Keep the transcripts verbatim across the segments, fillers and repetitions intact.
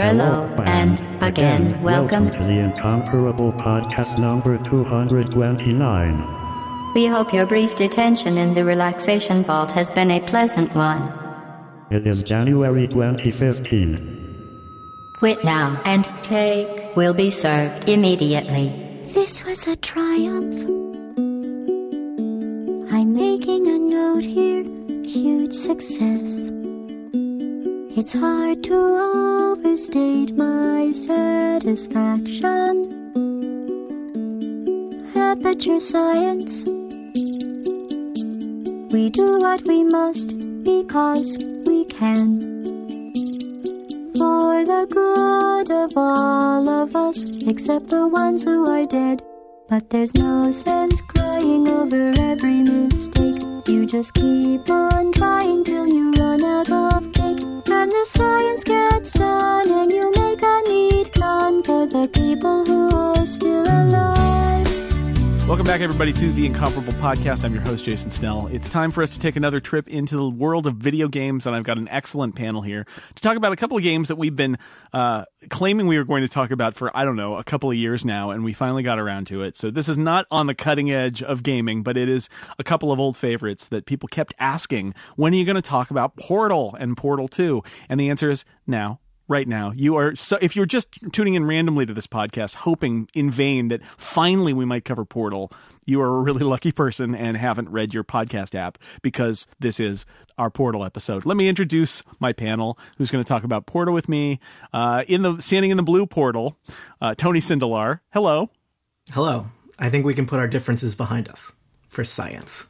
Hello, and again, welcome to The Incomparable podcast number two hundred twenty-nine. We hope your brief detention in the relaxation vault has been a pleasant one. It is January twenty fifteen. Quit now, and cake will be served immediately. This was a triumph. I'm making a note here, huge success. It's hard to overstate my satisfaction. Aperture science. We do what we must because we can. For the good of all of us, except the ones who are dead. But there's no sense crying over every mistake. You just keep on trying till you run out of cake. And the science gets done, and you make a neat gun for the people who are still alive. Welcome back, everybody, to The Incomparable Podcast. I'm your host, Jason Snell. It's time for us to take another trip into the world of video games, and I've got an excellent panel here to talk about a couple of games that we've been uh, claiming we were going to talk about for, I don't know, a couple of years now, and we finally got around to it. So this is not on the cutting edge of gaming, but it is a couple of old favorites that people kept asking, when are you going to talk about Portal and Portal two? And the answer is now. Right now, you are so. If you're just tuning in randomly to this podcast, hoping in vain that finally we might cover Portal, you are a really lucky person and haven't read your podcast app, because this is our Portal episode. Let me introduce my panel, who's going to talk about Portal with me. Uh, in the standing in the blue Portal, uh, Tony Sindelar. Hello. Hello. I think we can put our differences behind us for science.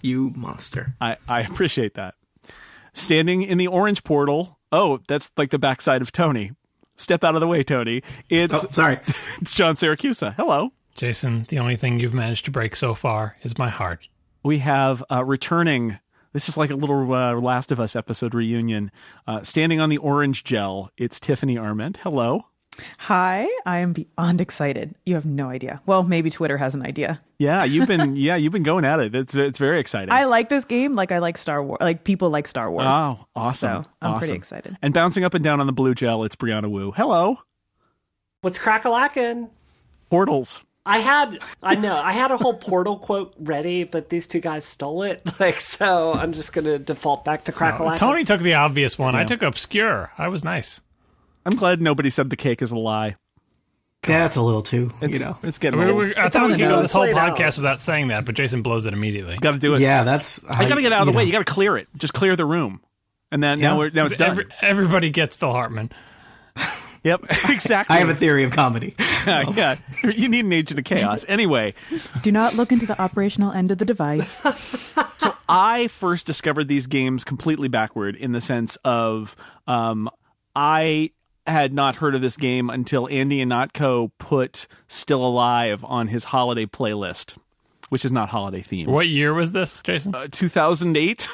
You monster. I, I appreciate that. Standing in the orange Portal. Oh, that's like the backside of Tony. Step out of the way, Tony. It's oh, sorry. It's John Syracusa. Hello. Jason, the only thing you've managed to break so far is my heart. We have uh, returning. This is like a little uh, Last of Us episode reunion. Uh, standing on the orange gel, it's Tiffany Arment. Hello. Hi, I am beyond excited. You have no idea. Well, maybe Twitter has an idea. Yeah, you've been yeah, you've been going at it. It's it's very exciting. I like this game like I like Star Wars. Like people like Star Wars. Oh, awesome. So I'm awesome. Pretty excited. And bouncing up and down on the blue gel, it's Brianna Wu. Hello. What's crack-a-lackin'? Portals. I had I know, I had a whole Portal quote ready, but these two guys stole it. Like so I'm just going to default back to crack-a-lackin'. No, Tony took the obvious one. Yeah. I took obscure. I was nice. I'm glad nobody said the cake is a lie. Come That's on. A little too, it's, you know. It's getting. I, mean, we, I it's thought we could go this whole podcast out. Without saying that, but Jason blows it immediately. Got to do it. Yeah, that's. I, I got to get out of the know. Way. You got to clear it. Just clear the room, and then yeah. now, we're, now it's done. Every, everybody gets Phil Hartman. Yep, exactly. I have a theory of comedy. Yeah, yeah, you need an agent of chaos. Anyway. Do not look into the operational end of the device. So I first discovered these games completely backward, in the sense of um, I. had not heard of this game until Andy Anatko put Still Alive on his holiday playlist, which is not holiday themed. What year was this, Jason? Uh, two thousand eight.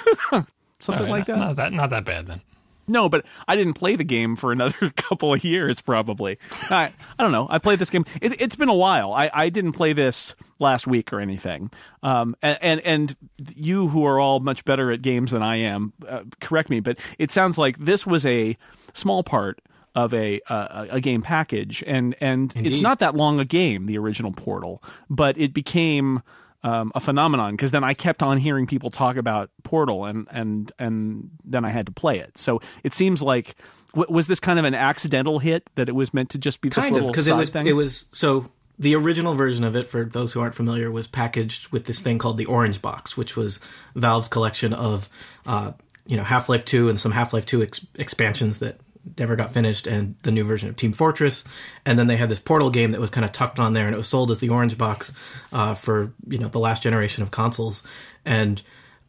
Something right, like that. Not, that. Not that bad then. No, but I didn't play the game for another couple of years, probably. I, I don't know. I played this game. It, it's been a while. I, I didn't play this last week or anything. Um, and, and, and you who are all much better at games than I am, uh, correct me, but it sounds like this was a small part of a uh, a game package, and and Indeed. It's not that long a game, the original Portal, but it became um, a phenomenon, because then I kept on hearing people talk about Portal, and and and then I had to play it. So it seems like w- was this kind of an accidental hit, that it was meant to just be this kind little of, 'cause side it was, thing? It was so the original version of it, for those who aren't familiar, was packaged with this thing called the Orange Box, which was Valve's collection of uh, you know Half-Life two and some Half-Life two ex- expansions that never got finished, and the new version of Team Fortress. And then they had this Portal game that was kind of tucked on there, and it was sold as the Orange Box uh, for, you know, the last generation of consoles. And,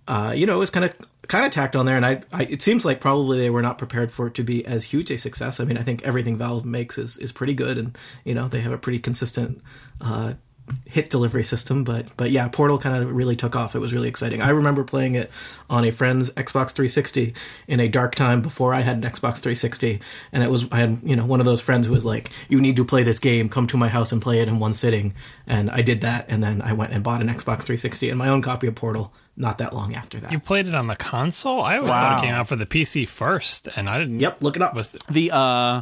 uh, you know, it was kind of kind of tacked on there. And I, I it seems like probably they were not prepared for it to be as huge a success. I mean, I think everything Valve makes is, is pretty good. And, you know, they have a pretty consistent uh, hit delivery system. But, but yeah, Portal kind of really took off. It was really exciting. I remember playing it on a friend's Xbox three sixty in a dark time before I had an Xbox three sixty. And it was, I had, you know, one of those friends who was like, you need to play this game. Come to my house and play it in one sitting. And I did that. And then I went and bought an Xbox three sixty and my own copy of Portal not that long after that. You played it on the console? I always wow. thought it came out for the P C first. And I didn't. Yep, look it up. Was the, the uh,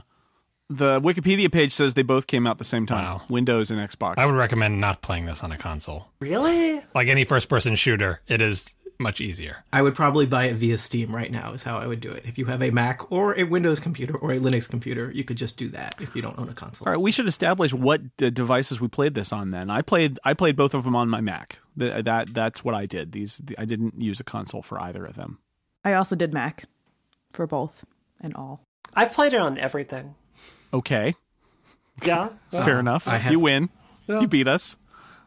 The Wikipedia page says they both came out the same time. Wow. Windows and Xbox. I would recommend not playing this on a console. Really? Like any first-person shooter, it is much easier. I would probably buy it via Steam right now is how I would do it. If you have a Mac or a Windows computer or a Linux computer, you could just do that if you don't own a console. All right, we should establish what d- devices we played this on then. I played I played both of them on my Mac. Th- that That's what I did. These the, I didn't use a console for either of them. I also did Mac for both and all. I played it on everything. Okay. Yeah. Well, fair enough. Have, you win. Yeah. You beat us.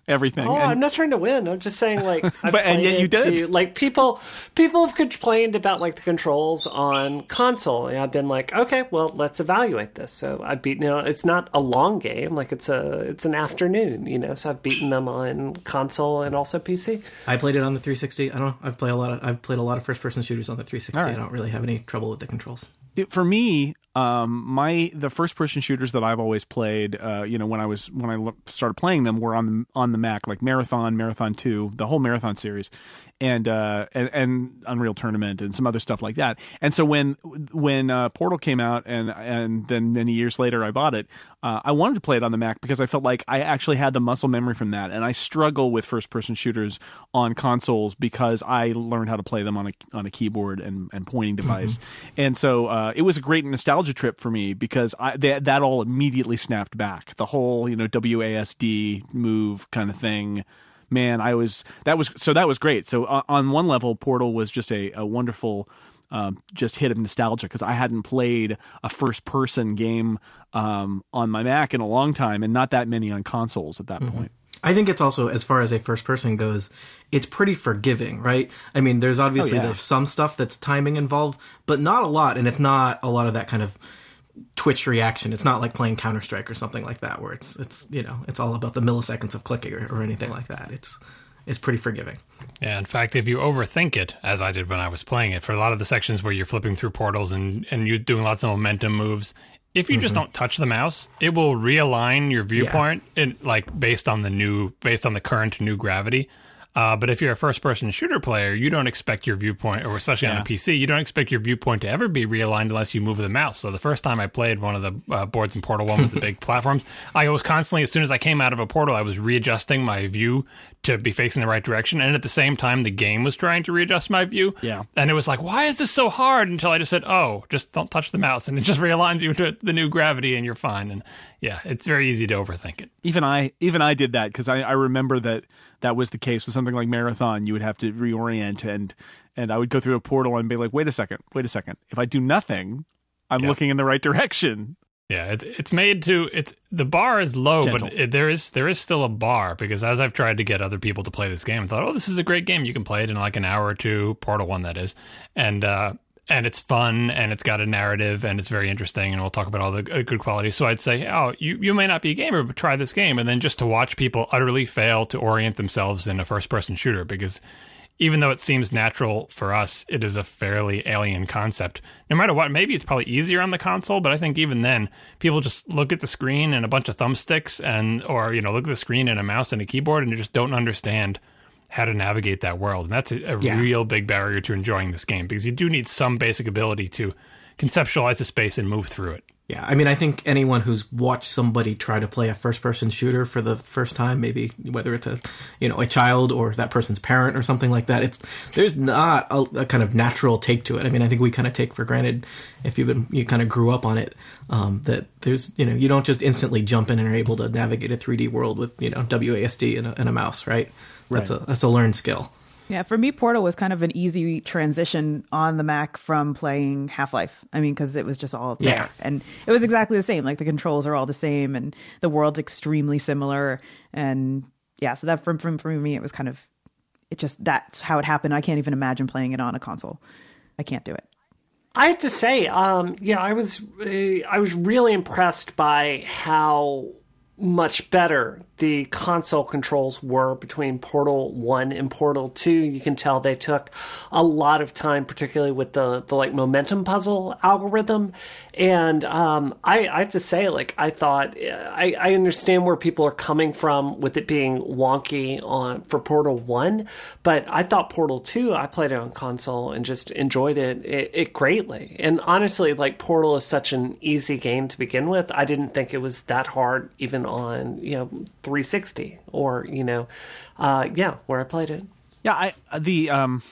Everything. Oh, and, I'm not trying to win. I'm just saying, like, I but and yet you did. To, like people, people have complained about like the controls on console, and I've been like, okay, well, let's evaluate this. So I've beaten. You know, it's not a long game. Like it's a, it's an afternoon. You know, so I've beaten them on console and also P C. I played it on the three sixty. I don't know. I've played a lot of. I've played a lot of first-person shooters on the three sixty. Right. I don't really have any trouble with the controls. For me, um, my the first-person shooters that I've always played, uh, you know, when I was when I l- started playing them, were on the on the Mac, like Marathon, Marathon two, the whole Marathon series, and uh, and, and Unreal Tournament and some other stuff like that. And so when when uh, Portal came out, and and then many years later I bought it, uh, I wanted to play it on the Mac because I felt like I actually had the muscle memory from that, and I struggle with first-person shooters on consoles because I learned how to play them on a on a keyboard and, and pointing device, mm-hmm. and so. Uh, Uh, it was a great nostalgia trip for me because I, that, that all immediately snapped back. The whole, you know, W A S D move kind of thing. Man, I was that was so that was great. So uh, on one level, Portal was just a, a wonderful um, just hit of nostalgia because I hadn't played a first person game um, on my Mac in a long time, and not that many on consoles at that mm-hmm. point. I think it's also, as far as a first person goes, it's pretty forgiving, right? I mean, there's obviously oh, yeah. there's some stuff that's timing involved, but not a lot. And it's not a lot of that kind of twitch reaction. It's not like playing Counter-Strike or something like that, where it's, it's you know, it's all about the milliseconds of clicking or, or anything like that. It's it's pretty forgiving. Yeah, in fact, if you overthink it, as I did when I was playing it, for a lot of the sections where you're flipping through portals and, and you're doing lots of momentum moves, if you mm-hmm. just don't touch the mouse, it will realign your viewpoint, yeah. in, like based on the new, based on the current new gravity. Uh, but if you're a first-person shooter player, you don't expect your viewpoint, or especially yeah. on a P C, you don't expect your viewpoint to ever be realigned unless you move the mouse. So the first time I played one of the uh, boards in Portal one with the big platforms, I was constantly, as soon as I came out of a portal, I was readjusting my view to be facing the right direction, and at the same time, the game was trying to readjust my view. Yeah, and it was like, why is this so hard? Until I just said, oh, just don't touch the mouse, and it just realigns you to the new gravity, and you're fine. And yeah, it's very easy to overthink it. Even I, even I did that because I, I remember that that was the case with something like Marathon. You would have to reorient, and and I would go through a portal and be like, wait a second, wait a second. If I do nothing, I'm yeah. looking in the right direction. Yeah, it's it's made to it's the bar is low, Gentle. but it, there is there is still a bar, because as I've tried to get other people to play this game, I thought, oh, this is a great game. You can play it in like an hour or two, Portal one that is, and uh, and it's fun, and it's got a narrative, and it's very interesting, and we'll talk about all the good qualities. So I'd say, oh, you you may not be a gamer, but try this game, and then just to watch people utterly fail to orient themselves in a first person shooter, because even though it seems natural for us, it is a fairly alien concept. No matter what, maybe it's probably easier on the console, but I think even then, people just look at the screen and a bunch of thumbsticks, and or you know, look at the screen and a mouse and a keyboard, and they just don't understand how to navigate that world. And that's a, a yeah. real big barrier to enjoying this game, because you do need some basic ability to conceptualize a space and move through it. Yeah, I mean, I think anyone who's watched somebody try to play a first-person shooter for the first time, maybe whether it's a, you know, a child or that person's parent or something like that, it's there's not a, a kind of natural take to it. I mean, I think we kind of take for granted, if you've been you kind of grew up on it, um, that there's you know you don't just instantly jump in and are able to navigate a three D world with you know W A S D and a, and a mouse, right? right? That's a that's a learned skill. Yeah, for me, Portal was kind of an easy transition on the Mac from playing Half-Life. I mean, because it was just all there. Yeah. And it was exactly the same. Like, the controls are all the same, and the world's extremely similar. And, yeah, so that for, for, for me, it was kind of, it just, that's how it happened. I can't even imagine playing it on a console. I can't do it. I have to say, um, yeah, I was, uh, I was really impressed by how much better the console controls were between Portal one and Portal two. You can tell they took a lot of time, particularly with the, the like momentum puzzle algorithm. And um, I, I have to say, like, I thought, I, I understand where people are coming from with it being wonky on for Portal one, but I thought Portal two, I played it on console and just enjoyed it, it, it greatly. And honestly, like, Portal is such an easy game to begin with. I didn't think it was that hard even on, you know, three sixty or, you know, uh, yeah, where I played it. Yeah, I the um,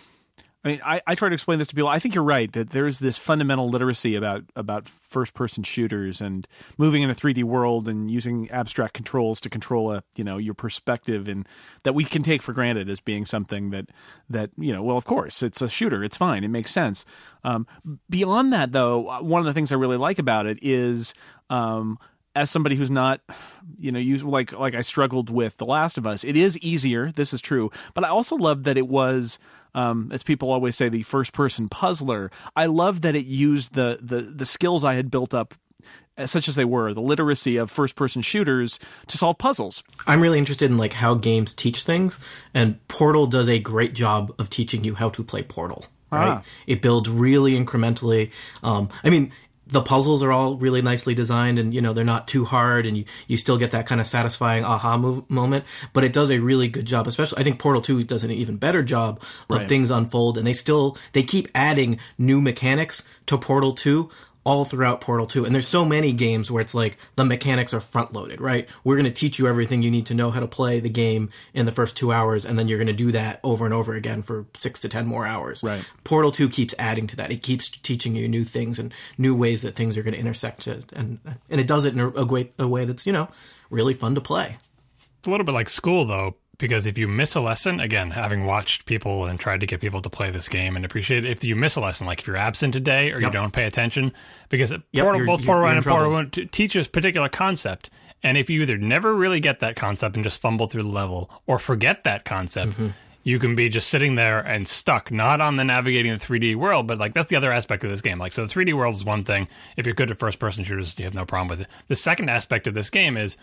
I mean, I, I try to explain this to people. I think you're right that there's this fundamental literacy about about first person shooters and moving in a three D world and using abstract controls to control a you know your perspective, and that we can take for granted as being something that that you know well, of course it's a shooter, it's fine, it makes sense. Um, beyond that, though, one of the things I really like about it is. Um, As somebody who's not, you know, used, like like I struggled with The Last of Us, it is easier. This is true. But I also love that it was, um, as people always say, the first-person puzzler. I love that it used the, the the skills I had built up, such as they were, the literacy of first-person shooters to solve puzzles. I'm really interested in, like, how games teach things. And Portal does a great job of teaching you how to play Portal, right? Ah. It builds really incrementally. Um, I mean... The puzzles are all really nicely designed and, you know, they're not too hard and you, you still get that kind of satisfying aha move, moment. But it does a really good job, especially I think Portal two does an even better job of right. things unfold. And they still they keep adding new mechanics to Portal two all throughout Portal two. And there's so many games where it's like the mechanics are front loaded, right? We're going to teach you everything you need to know how to play the game in the first two hours. And then you're going to do that over and over again for six to ten more hours. Right. Portal two keeps adding to that. It keeps teaching you new things and new ways that things are going to intersect. To, and and it does it in a, a, way, a way that's, you know, really fun to play. It's a little bit like school, though, because if you miss a lesson, again, having watched people and tried to get people to play this game and appreciate it, if you miss a lesson, like if you're absent a day or yep. you don't pay attention, because yep, Portal, you're, both you're, Portal one and Portal one teach a particular concept. And if you either never really get that concept and just fumble through the level or forget that concept, mm-hmm. you can be just sitting there and stuck, not on the navigating the three D world, but like that's the other aspect of this game. Like, so the three D world is one thing. If you're good at first-person shooters, you have no problem with it. The second aspect of this game is,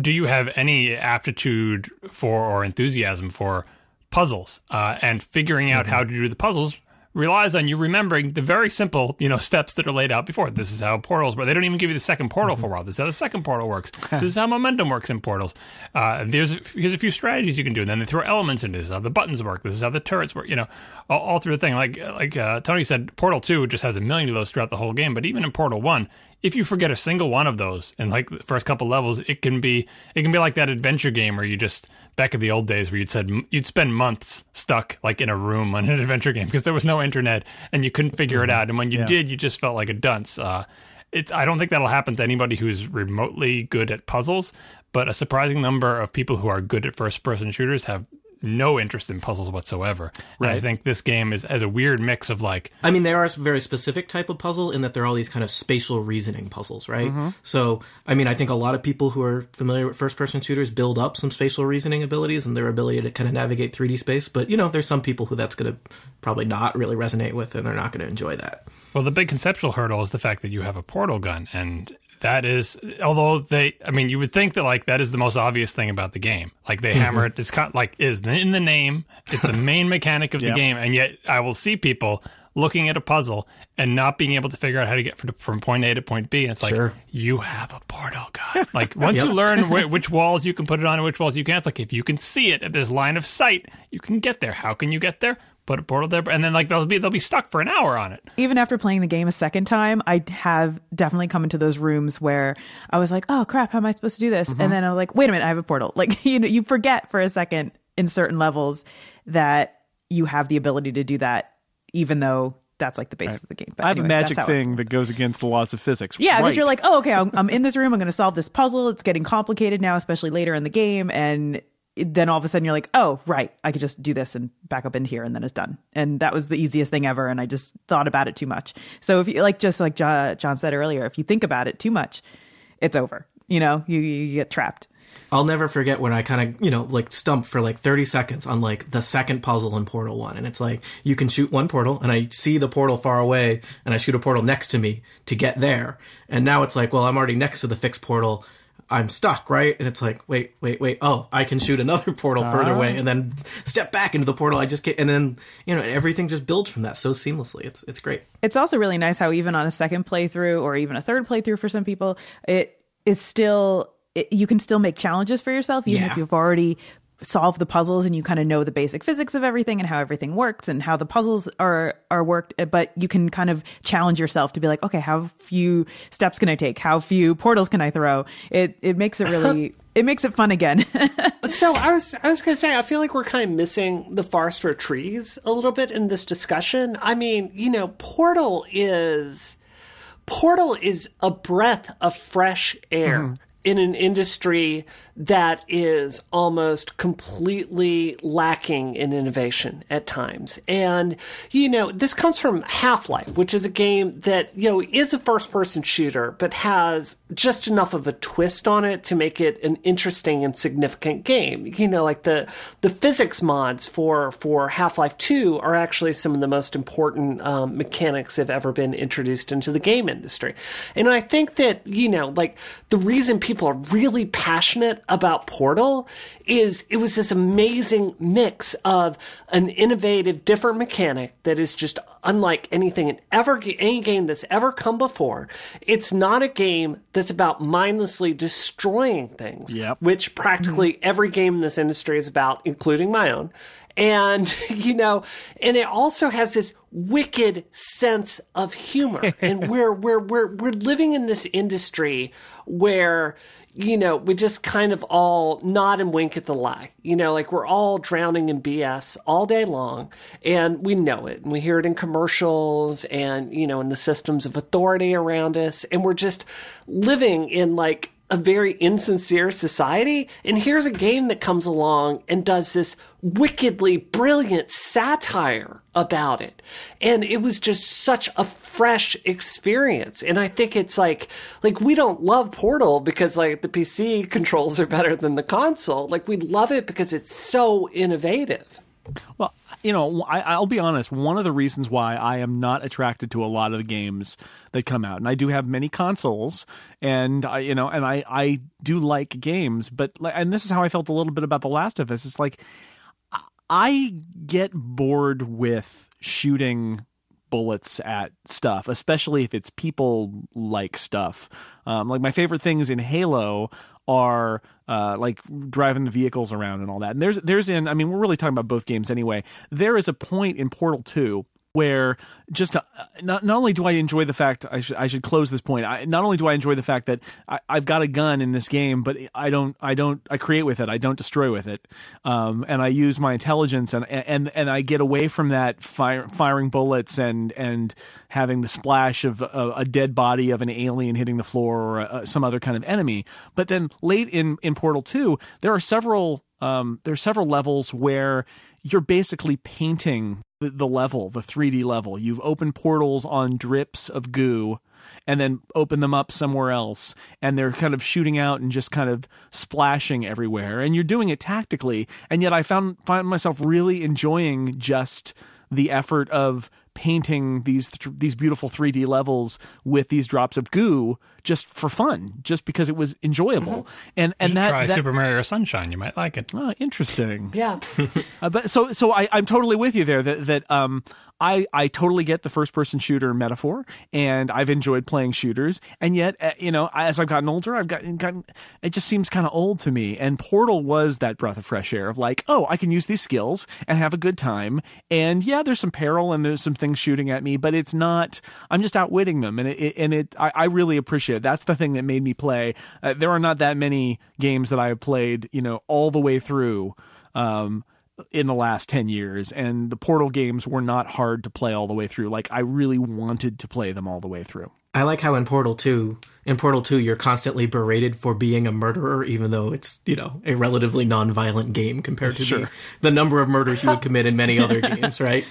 do you have any aptitude for or enthusiasm for puzzles? Uh, and figuring out mm-hmm. how to do the puzzles relies on you remembering the very simple, you know, steps that are laid out before. This is how portals work. They don't even give you the second portal mm-hmm. for a while. This is how the second portal works. This is how momentum works in portals. Uh, there's here's a few strategies you can do. And then they throw elements into this. This is how the buttons work. This is how the turrets work. You know, all, all through the thing. Like like uh, Tony said, Portal two just has a million of those throughout the whole game. But even in Portal one. If you forget a single one of those in like the first couple levels, it can be it can be like that adventure game where you just back in the old days where you'd said you'd spend months stuck like in a room on an adventure game because there was no internet and you couldn't figure it out. And when you yeah. did, you just felt like a dunce. Uh, it's I don't think that'll happen to anybody who's remotely good at puzzles, but a surprising number of people who are good at first-person shooters have no interest in puzzles whatsoever. Right. And I think this game is as a weird mix of like... I mean, there are a very specific type of puzzle in that there are all these kind of spatial reasoning puzzles, right? Mm-hmm. So, I mean, I think a lot of people who are familiar with first-person shooters build up some spatial reasoning abilities and their ability to kind of navigate three D space. But, you know, there's some people who that's going to probably not really resonate with and they're not going to enjoy that. Well, the big conceptual hurdle is the fact that you have a portal gun. And that is, although they, I mean, you would think that, like, that is the most obvious thing about the game. Like, they mm-hmm. hammer it, it's kind of, like, is in the name, it's the main mechanic of yep. the game, and yet I will see people looking at a puzzle and not being able to figure out how to get from point A to point B, and it's like, sure. you have a portal gun. Like, once yep. you learn wh- which walls you can put it on and which walls you can't, it's like, if you can see it at this line of sight, you can get there. How can you get there? Put a portal there, and then like they'll be they'll be stuck for an hour on it. Even after playing the game a second time, I have definitely come into those rooms where I was like, "Oh crap, how am I supposed to do this?" Mm-hmm. And then I'm like, "Wait a minute, I have a portal." Like you know, you forget for a second in certain levels that you have the ability to do that, even though that's like the basis right. of the game. But I have anyway, a magic thing that goes against the laws of physics. Yeah, because right. you're like, "Oh, okay, I'm, I'm in this room. I'm going to solve this puzzle. It's getting complicated now, especially later in the game." And then all of a sudden you're like, oh, right, I could just do this and back up in here and then it's done. And that was the easiest thing ever. And I just thought about it too much. So if you like, just like John, John said earlier, if you think about it too much, it's over. You know, you, you get trapped. I'll never forget when I kind of, you know, like stumped for like thirty seconds on like the second puzzle in Portal one. And it's like, you can shoot one portal and I see the portal far away and I shoot a portal next to me to get there. And now it's like, well, I'm already next to the fixed portal. I'm stuck, right? And it's like, wait, wait, wait. Oh, I can shoot another portal further uh, away and then step back into the portal. I just get, and then, you know, everything just builds from that so seamlessly. It's it's great. It's also really nice how even on a second playthrough or even a third playthrough for some people, it is still, it, you can still make challenges for yourself, even yeah. if you've already solve the puzzles and you kind of know the basic physics of everything and how everything works and how the puzzles are are worked, but you can kind of challenge yourself to be like, okay, how few steps can I take, how few portals can I throw? It it makes it really it makes it fun again. So I was I was gonna say, I feel like we're kind of missing the forest for trees a little bit in this discussion. I mean, you know, Portal is Portal is a breath of fresh air mm-hmm. in an industry that is almost completely lacking in innovation at times. And, you know, this comes from Half-Life, which is a game that, you know, is a first-person shooter, but has just enough of a twist on it to make it an interesting and significant game. You know, like the the physics mods for, for Half-Life two are actually some of the most important um, mechanics that have ever been introduced into the game industry. And I think that, you know, like, the reason people people are really passionate about Portal is it was this amazing mix of an innovative, different mechanic that is just unlike anything in ever any game that's ever come before. It's not a game that's about mindlessly destroying things, yep. which practically every game in this industry is about, including my own. And, you know, and it also has this wicked sense of humor. And we're, we're, we're, we're living in this industry where, you know, we just kind of all nod and wink at the lie. You know, like we're all drowning in B S all day long, and we know it. And we hear it in commercials and, you know, in the systems of authority around us. And we're just living in like a very insincere society. And here's a game that comes along and does this wickedly brilliant satire about it. And it was just such a fresh experience. And I think it's like, like we don't love Portal because like the P C controls are better than the console. Like we love it because it's so innovative. Well, you know, I, I'll be honest. One of the reasons why I am not attracted to a lot of the games that come out, and I do have many consoles, and I, you know, and I, I do like games, but and this is how I felt a little bit about The Last of Us. It's like I get bored with shooting bullets at stuff, especially if it's people-like stuff. Um, like my favorite things in Halo are uh, like driving the vehicles around and all that. And there's there's in I mean we're really talking about both games anyway. There is a point in Portal two where just to, not not only do I enjoy the fact I should I should close this point. I, not only do I enjoy the fact that I, I've got a gun in this game, but I don't I don't I create with it. I don't destroy with it, um, and I use my intelligence and and and I get away from that fire, firing bullets and and having the splash of a, a dead body of an alien hitting the floor or a, some other kind of enemy. But then late in in Portal two, there are several um, there are several levels where you're basically painting the level, the three D level. You've opened portals on drips of goo and then open them up somewhere else, and they're kind of shooting out and just kind of splashing everywhere, and you're doing it tactically. And yet I found find myself really enjoying just the effort of painting these these beautiful three D levels with these drops of goo just for fun, just because it was enjoyable. Mm-hmm. And and you that, try that Super Mario Sunshine, you might like it. Oh, interesting. Yeah. uh, but so so I, I'm totally with you there. That that um I I totally get the first person shooter metaphor, and I've enjoyed playing shooters. And yet uh, you know, as I've gotten older, I've gotten gotten it just seems kind of old to me. And Portal was that breath of fresh air of like, oh, I can use these skills and have a good time. And yeah, there's some peril and there's some things shooting at me, but it's not, I'm just outwitting them. And it, it and it I, I really appreciate it. That's the thing that made me play. Uh, there are not that many games that I have played, you know, all the way through um, in the last ten years. And the Portal games were not hard to play all the way through. Like I really wanted to play them all the way through. I like how in Portal two, in Portal two, you're constantly berated for being a murderer, even though it's, you know, a relatively non-violent game compared to sure. the, the number of murders you would commit in many other games, right?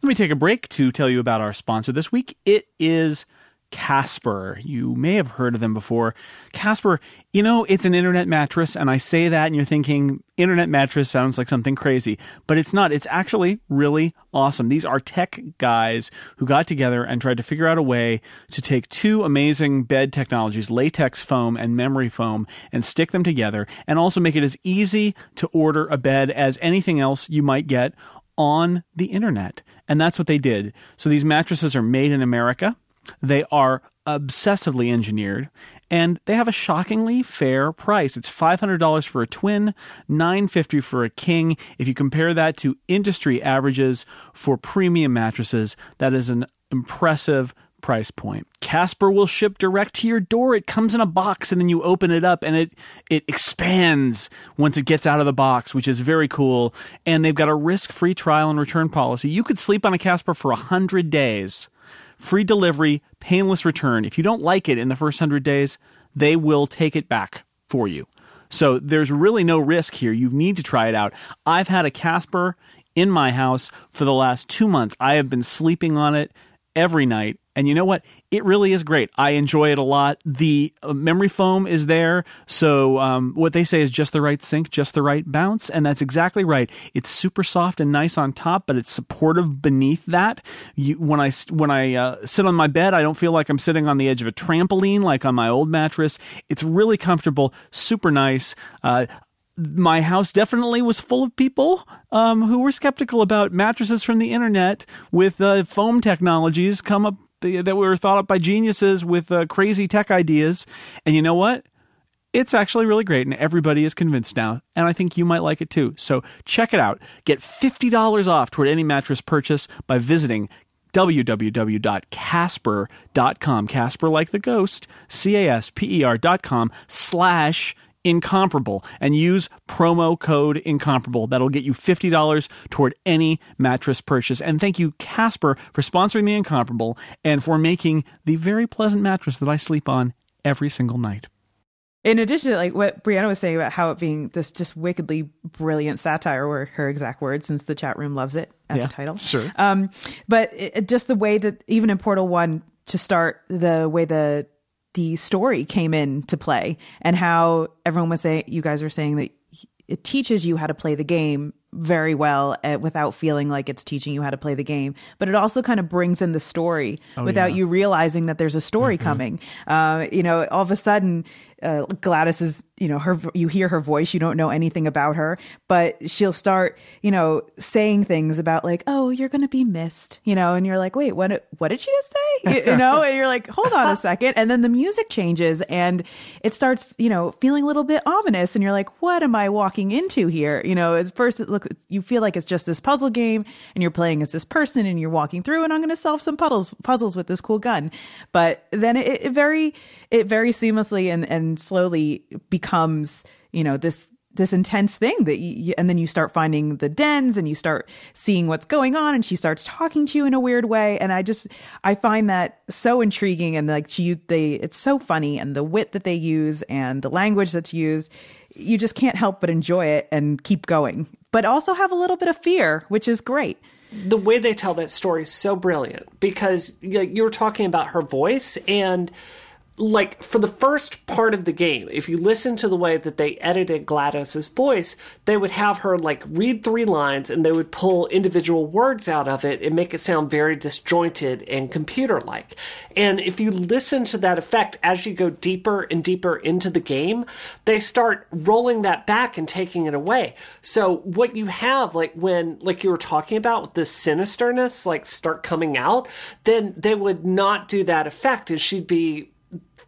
Let me take a break to tell you about our sponsor this week. It is Casper. You may have heard of them before. Casper, you know, it's an internet mattress, and I say that and you're thinking internet mattress sounds like something crazy, but it's not. It's actually really awesome. These are tech guys who got together and tried to figure out a way to take two amazing bed technologies, latex foam and memory foam, and stick them together and also make it as easy to order a bed as anything else you might get on the internet. And that's what they did. So these mattresses are made in America. They are obsessively engineered, and they have a shockingly fair price. It's five hundred dollars for a twin, nine hundred fifty dollars for a king. If you compare that to industry averages for premium mattresses, that is an impressive price point. Casper will ship direct to your door. It comes in a box, and then you open it up, and it it expands once it gets out of the box, which is very cool. And they've got a risk-free trial and return policy. You could sleep on a Casper for one hundred days. Free delivery, painless return. If you don't like it in the first one hundred days, they will take it back for you. So there's really no risk here. You need to try it out. I've had a Casper in my house for the last two months. I have been sleeping on it every night. And you know what? It really is great. I enjoy it a lot. The memory foam is there. So um, what they say is just the right sink, just the right bounce. And that's exactly right. It's super soft and nice on top, but it's supportive beneath that. You, when I, when I uh, sit on my bed, I don't feel like I'm sitting on the edge of a trampoline like on my old mattress. It's really comfortable, super nice. Uh, My house definitely was full of people um, who were skeptical about mattresses from the internet with uh, foam technologies come up that were thought up by geniuses with uh, crazy tech ideas. And you know what? It's actually really great, and everybody is convinced now, and I think you might like it too. So check it out. Get fifty dollars off toward any mattress purchase by visiting w w w dot casper dot com. Casper like the ghost, C A S P E R dot com slash Incomparable, and use promo code Incomparable. That'll get you fifty dollars toward any mattress purchase. And thank you, Casper, for sponsoring the Incomparable and for making the very pleasant mattress that I sleep on every single night. In addition to like what Brianna was saying about how it being this just wickedly brilliant satire, were her exact words, since the chat room loves it as yeah, a title. Sure. Um, but it, just the way that even in Portal one to start, the way the the story came in to play, and how everyone was saying, you guys were saying that it teaches you how to play the game very well uh, without feeling like it's teaching you how to play the game, but it also kind of brings in the story oh, without yeah. you realizing that there's a story mm-hmm. coming. Uh, you know, all of a sudden uh, GLaDOS is, you know, her, you hear her voice, you don't know anything about her, but she'll start, you know, saying things about like, oh, you're going to be missed, you know, and you're like, wait, what, what did she just say? You, you know, and you're like, hold on a second. And then the music changes and it starts, you know, feeling a little bit ominous, and you're like, what am I walking into here? You know, at first it looks, you feel like it's just this puzzle game and you're playing as this person and you're walking through and I'm going to solve some puzzles puzzles with this cool gun. But then it, it very it very seamlessly and, and slowly becomes, you know, this this intense thing that you, and then you start finding the dens and you start seeing what's going on, and she starts talking to you in a weird way. And I just, I find that so intriguing, and like she, they, it's so funny, and the wit that they use and the language that's used, you just can't help but enjoy it and keep going, but also have a little bit of fear, which is great. The way they tell that story is so brilliant, because you're talking about her voice, and like for the first part of the game, if you listen to the way that they edited GLaDOS's voice, they would have her like read three lines and they would pull individual words out of it and make it sound very disjointed and computer-like. And if you listen to that effect as you go deeper and deeper into the game, they start rolling that back and taking it away. So what you have, like when, like you were talking about with the sinisterness, like start coming out, then they would not do that effect, and she'd be,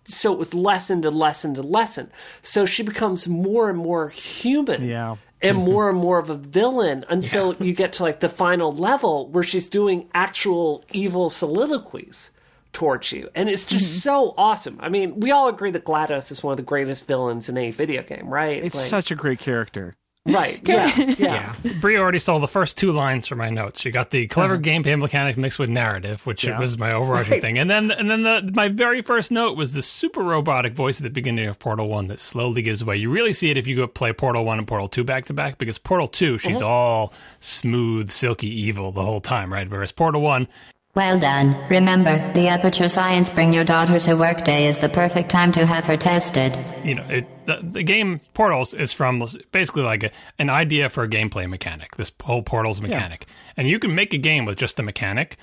so it was lesson and lesson and lesson. So she becomes more and more human yeah. and more and more of a villain until yeah. you get to like the final level where she's doing actual evil soliloquies towards you. And it's just mm-hmm. so awesome. I mean, we all agree that GLaDOS is one of the greatest villains in any video game, right? It's like, such a great character. Right. Yeah. yeah. yeah. yeah. Bri already stole the first two lines from my notes. You got the clever uh-huh. gameplay mechanic mixed with narrative, which yeah. was my overarching right. thing. And then and then the, my very first note was the super robotic voice at the beginning of Portal one that slowly gives away. You really see it if you go play Portal one and Portal two back to back, because Portal two, she's uh-huh. all smooth, silky evil the whole time, right? Whereas Portal one, Well done. Remember, the Aperture Science Bring Your Daughter to Work Day is the perfect time to have her tested. You know, it, the, the game Portals is from basically like a, an idea for a gameplay mechanic, this whole Portals mechanic. Yeah. And you can make a game with just the mechanic.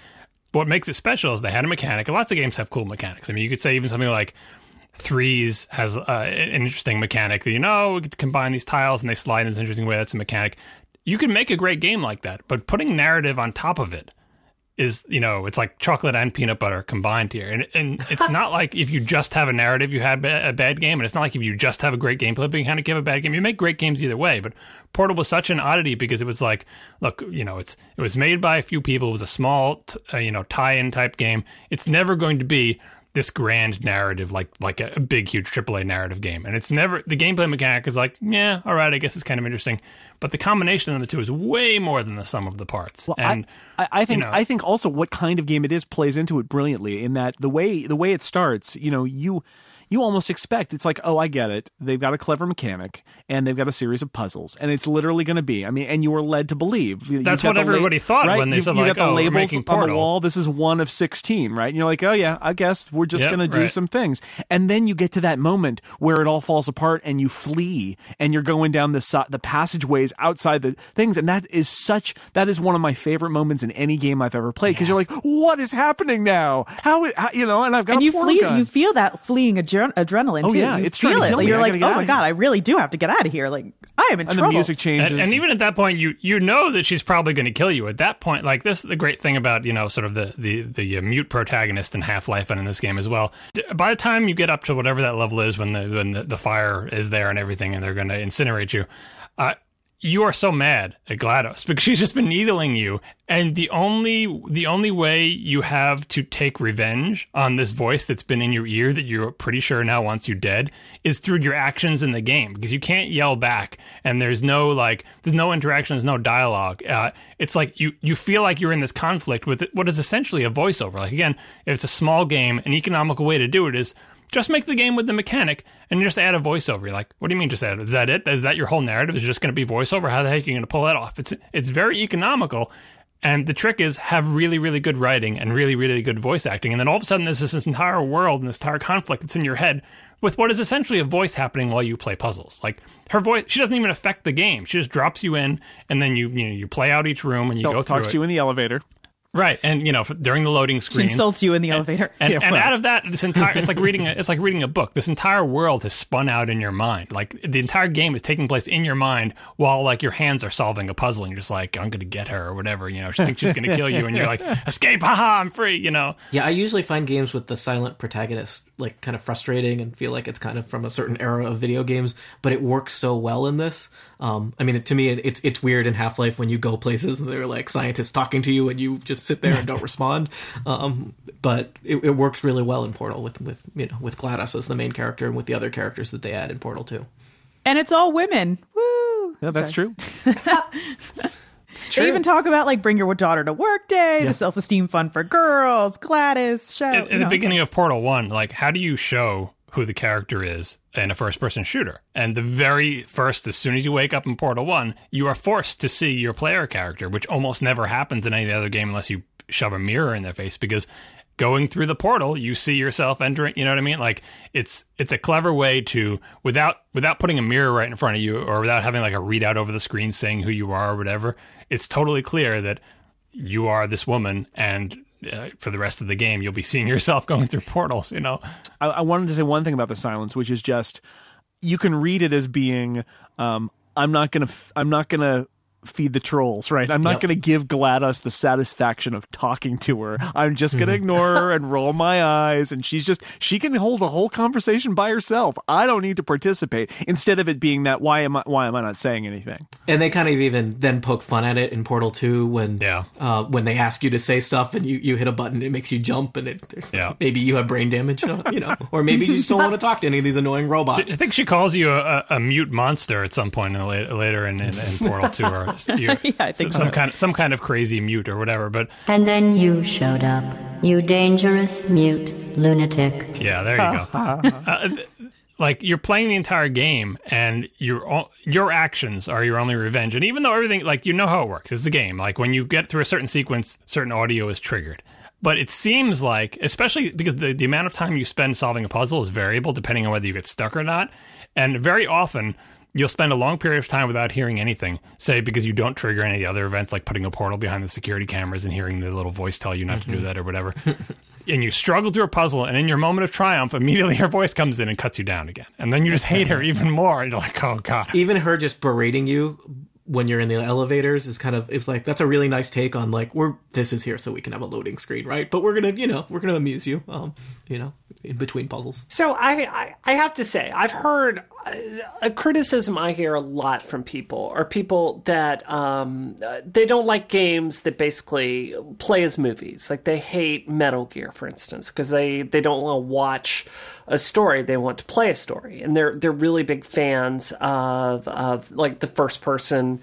What makes it special is they had a mechanic, and lots of games have cool mechanics. I mean, you could say even something like Threes has uh, an interesting mechanic that, you know, we could combine these tiles and they slide in this interesting way. That's a mechanic. You can make a great game like that, but putting narrative on top of it is, you know, it's like chocolate and peanut butter combined here. And and it's not like if you just have a narrative, you have a bad game. And it's not like if you just have a great gameplay, but you kind of give a bad game. You make great games either way. But Portal was such an oddity because it was like, look, you know, it's it was made by a few people. It was a small, t- uh, you know, tie-in type game. It's never going to be this grand narrative, like like a, a big, huge triple A narrative game. And it's never, the gameplay mechanic is like, yeah, all right, I guess it's kind of interesting. But the combination of the two is way more than the sum of the parts. Well, and I, I think, you know, I think also what kind of game it is plays into it brilliantly in that the way the way it starts, you know, you you almost expect, it's like, oh, I get it. They've got a clever mechanic, and they've got a series of puzzles, and it's literally going to be, I mean, and you were led to believe. That's what everybody la- thought right? when they you, said, you like, got the oh, labels we're making Portal. On the wall, this is one of sixteen, right? And you're like, oh, yeah, I guess we're just yep, going to do right. some things. And then you get to that moment where it all falls apart, and you flee, and you're going down the, so- the passageways outside the things, and that is such, that is one of my favorite moments in any game I've ever played, because yeah. you're like, what is happening now? How, is, how you know, and I've got and a you flee, gun. You feel that fleeing adrenaline. adrenaline oh, too. Yeah, you it's feel it. Like, you're like, oh my god, I really do have to get out of here. Like, I am in and trouble. And the music changes. And, and even at that point, you you know that she's probably going to kill you. At that point, like, this is the great thing about, you know, sort of the, the, the uh, mute protagonist in Half-Life and in this game as well. By the time you get up to whatever that level is when the, when the, the fire is there and everything and they're going to incinerate you, uh, you are so mad at GLaDOS because she's just been needling you. And the only the only way you have to take revenge on this voice that's been in your ear that you're pretty sure now wants you dead is through your actions in the game, because you can't yell back and there's no like there's no interaction, there's no dialogue. Uh, it's like you, you feel like you're in this conflict with what is essentially a voiceover. Like, again, if it's a small game, an economical way to do it is just make the game with the mechanic and just add a voiceover. You're like, what do you mean just add it? Is that it? Is that your whole narrative? Is it just going to be voiceover? How the heck are you going to pull that off? It's it's very economical. And the trick is have really, really good writing and really, really good voice acting. And then all of a sudden there's this entire world and this entire conflict that's in your head with what is essentially a voice happening while you play puzzles. Like, her voice, she doesn't even affect the game. She just drops you in and then you you know, you play out each room and you Don't go through talks it. Talks to you in the elevator. Right, and you know, during the loading screen, she insults you in the elevator, and, and, yeah, and out of that, this entire—it's like reading—it's like reading a book. This entire world has spun out in your mind. Like, the entire game is taking place in your mind while, like, your hands are solving a puzzle, and you're just like, "I'm going to get her" or whatever. You know, she thinks she's going to kill you, and you're like, "Escape! Haha! I'm free!" You know. Yeah, I usually find games with the silent protagonist like kind of frustrating, and feel like it's kind of from a certain era of video games, but it works so well in this. Um, I mean, it, to me, it, it's it's weird in Half-Life when you go places and there are like scientists talking to you, and you just sit there and don't respond, um but it, it works really well in Portal with with you know with GLaDOS as the main character and with the other characters that they add in Portal two, and it's all women. Woo! Yeah, that's Sorry. true. It's true. They even talk about like Bring Your Daughter to Work Day, yeah. the self-esteem fund for girls, GLaDOS show. At, at no, the beginning of Portal one, like, how do you show who the character is in a first-person shooter? And the very first, as soon as you wake up in Portal one, you are forced to see your player character, which almost never happens in any other game unless you shove a mirror in their face, because going through the portal, you see yourself entering, you know what I mean? Like, it's it's a clever way to, without without putting a mirror right in front of you or without having like a readout over the screen saying who you are or whatever, it's totally clear that you are this woman, and Uh, for the rest of the game, you'll be seeing yourself going through portals, you know? I, I wanted to say one thing about the silence, which is just, you can read it as being, um, I'm not going to, f- I'm not going to feed the trolls, right? I'm not yep. going to give GLaDOS the satisfaction of talking to her. I'm just going to ignore her and roll my eyes. And she's just, she can hold a whole conversation by herself. I don't need to participate, instead of it being that, why am I, why am I not saying anything? And they kind of even then poke fun at it in Portal two when yeah. uh, when they ask you to say stuff and you, you hit a button, it makes you jump, and it there's yeah. maybe you have brain damage, you know, or maybe you just don't want to talk to any of these annoying robots. I think she calls you a, a mute monster at some point in the, later in, in, in Portal two, or yeah, I think some so. kind of some kind of crazy mute or whatever. But and then you showed up, you dangerous mute lunatic. Yeah, there you go. uh, like, you're playing the entire game, and your your actions are your only revenge. And even though everything, like, you know how it works, it's a game. Like, when you get through a certain sequence, certain audio is triggered. But it seems like, especially because the, the amount of time you spend solving a puzzle is variable depending on whether you get stuck or not. And very often, you'll spend a long period of time without hearing anything, say, because you don't trigger any of the other events, like putting a portal behind the security cameras and hearing the little voice tell you not mm-hmm. to do that or whatever. And you struggle through a puzzle, and in your moment of triumph, immediately her voice comes in and cuts you down again. And then you just hate her even more. And you're like, oh, God. Even her just berating you when you're in the elevators is kind of, it's like, that's a really nice take on, like, we're, this is here so we can have a loading screen, right? But we're going to, you know, we're going to amuse you, um, you know, in between puzzles. So I, I, I have to say, I've heard a criticism I hear a lot from people are people that, um, they don't like games that basically play as movies. Like they hate Metal Gear, for instance, because they, they don't want to watch a story. They want to play a story. And they're, they're really big fans of, of like the first person,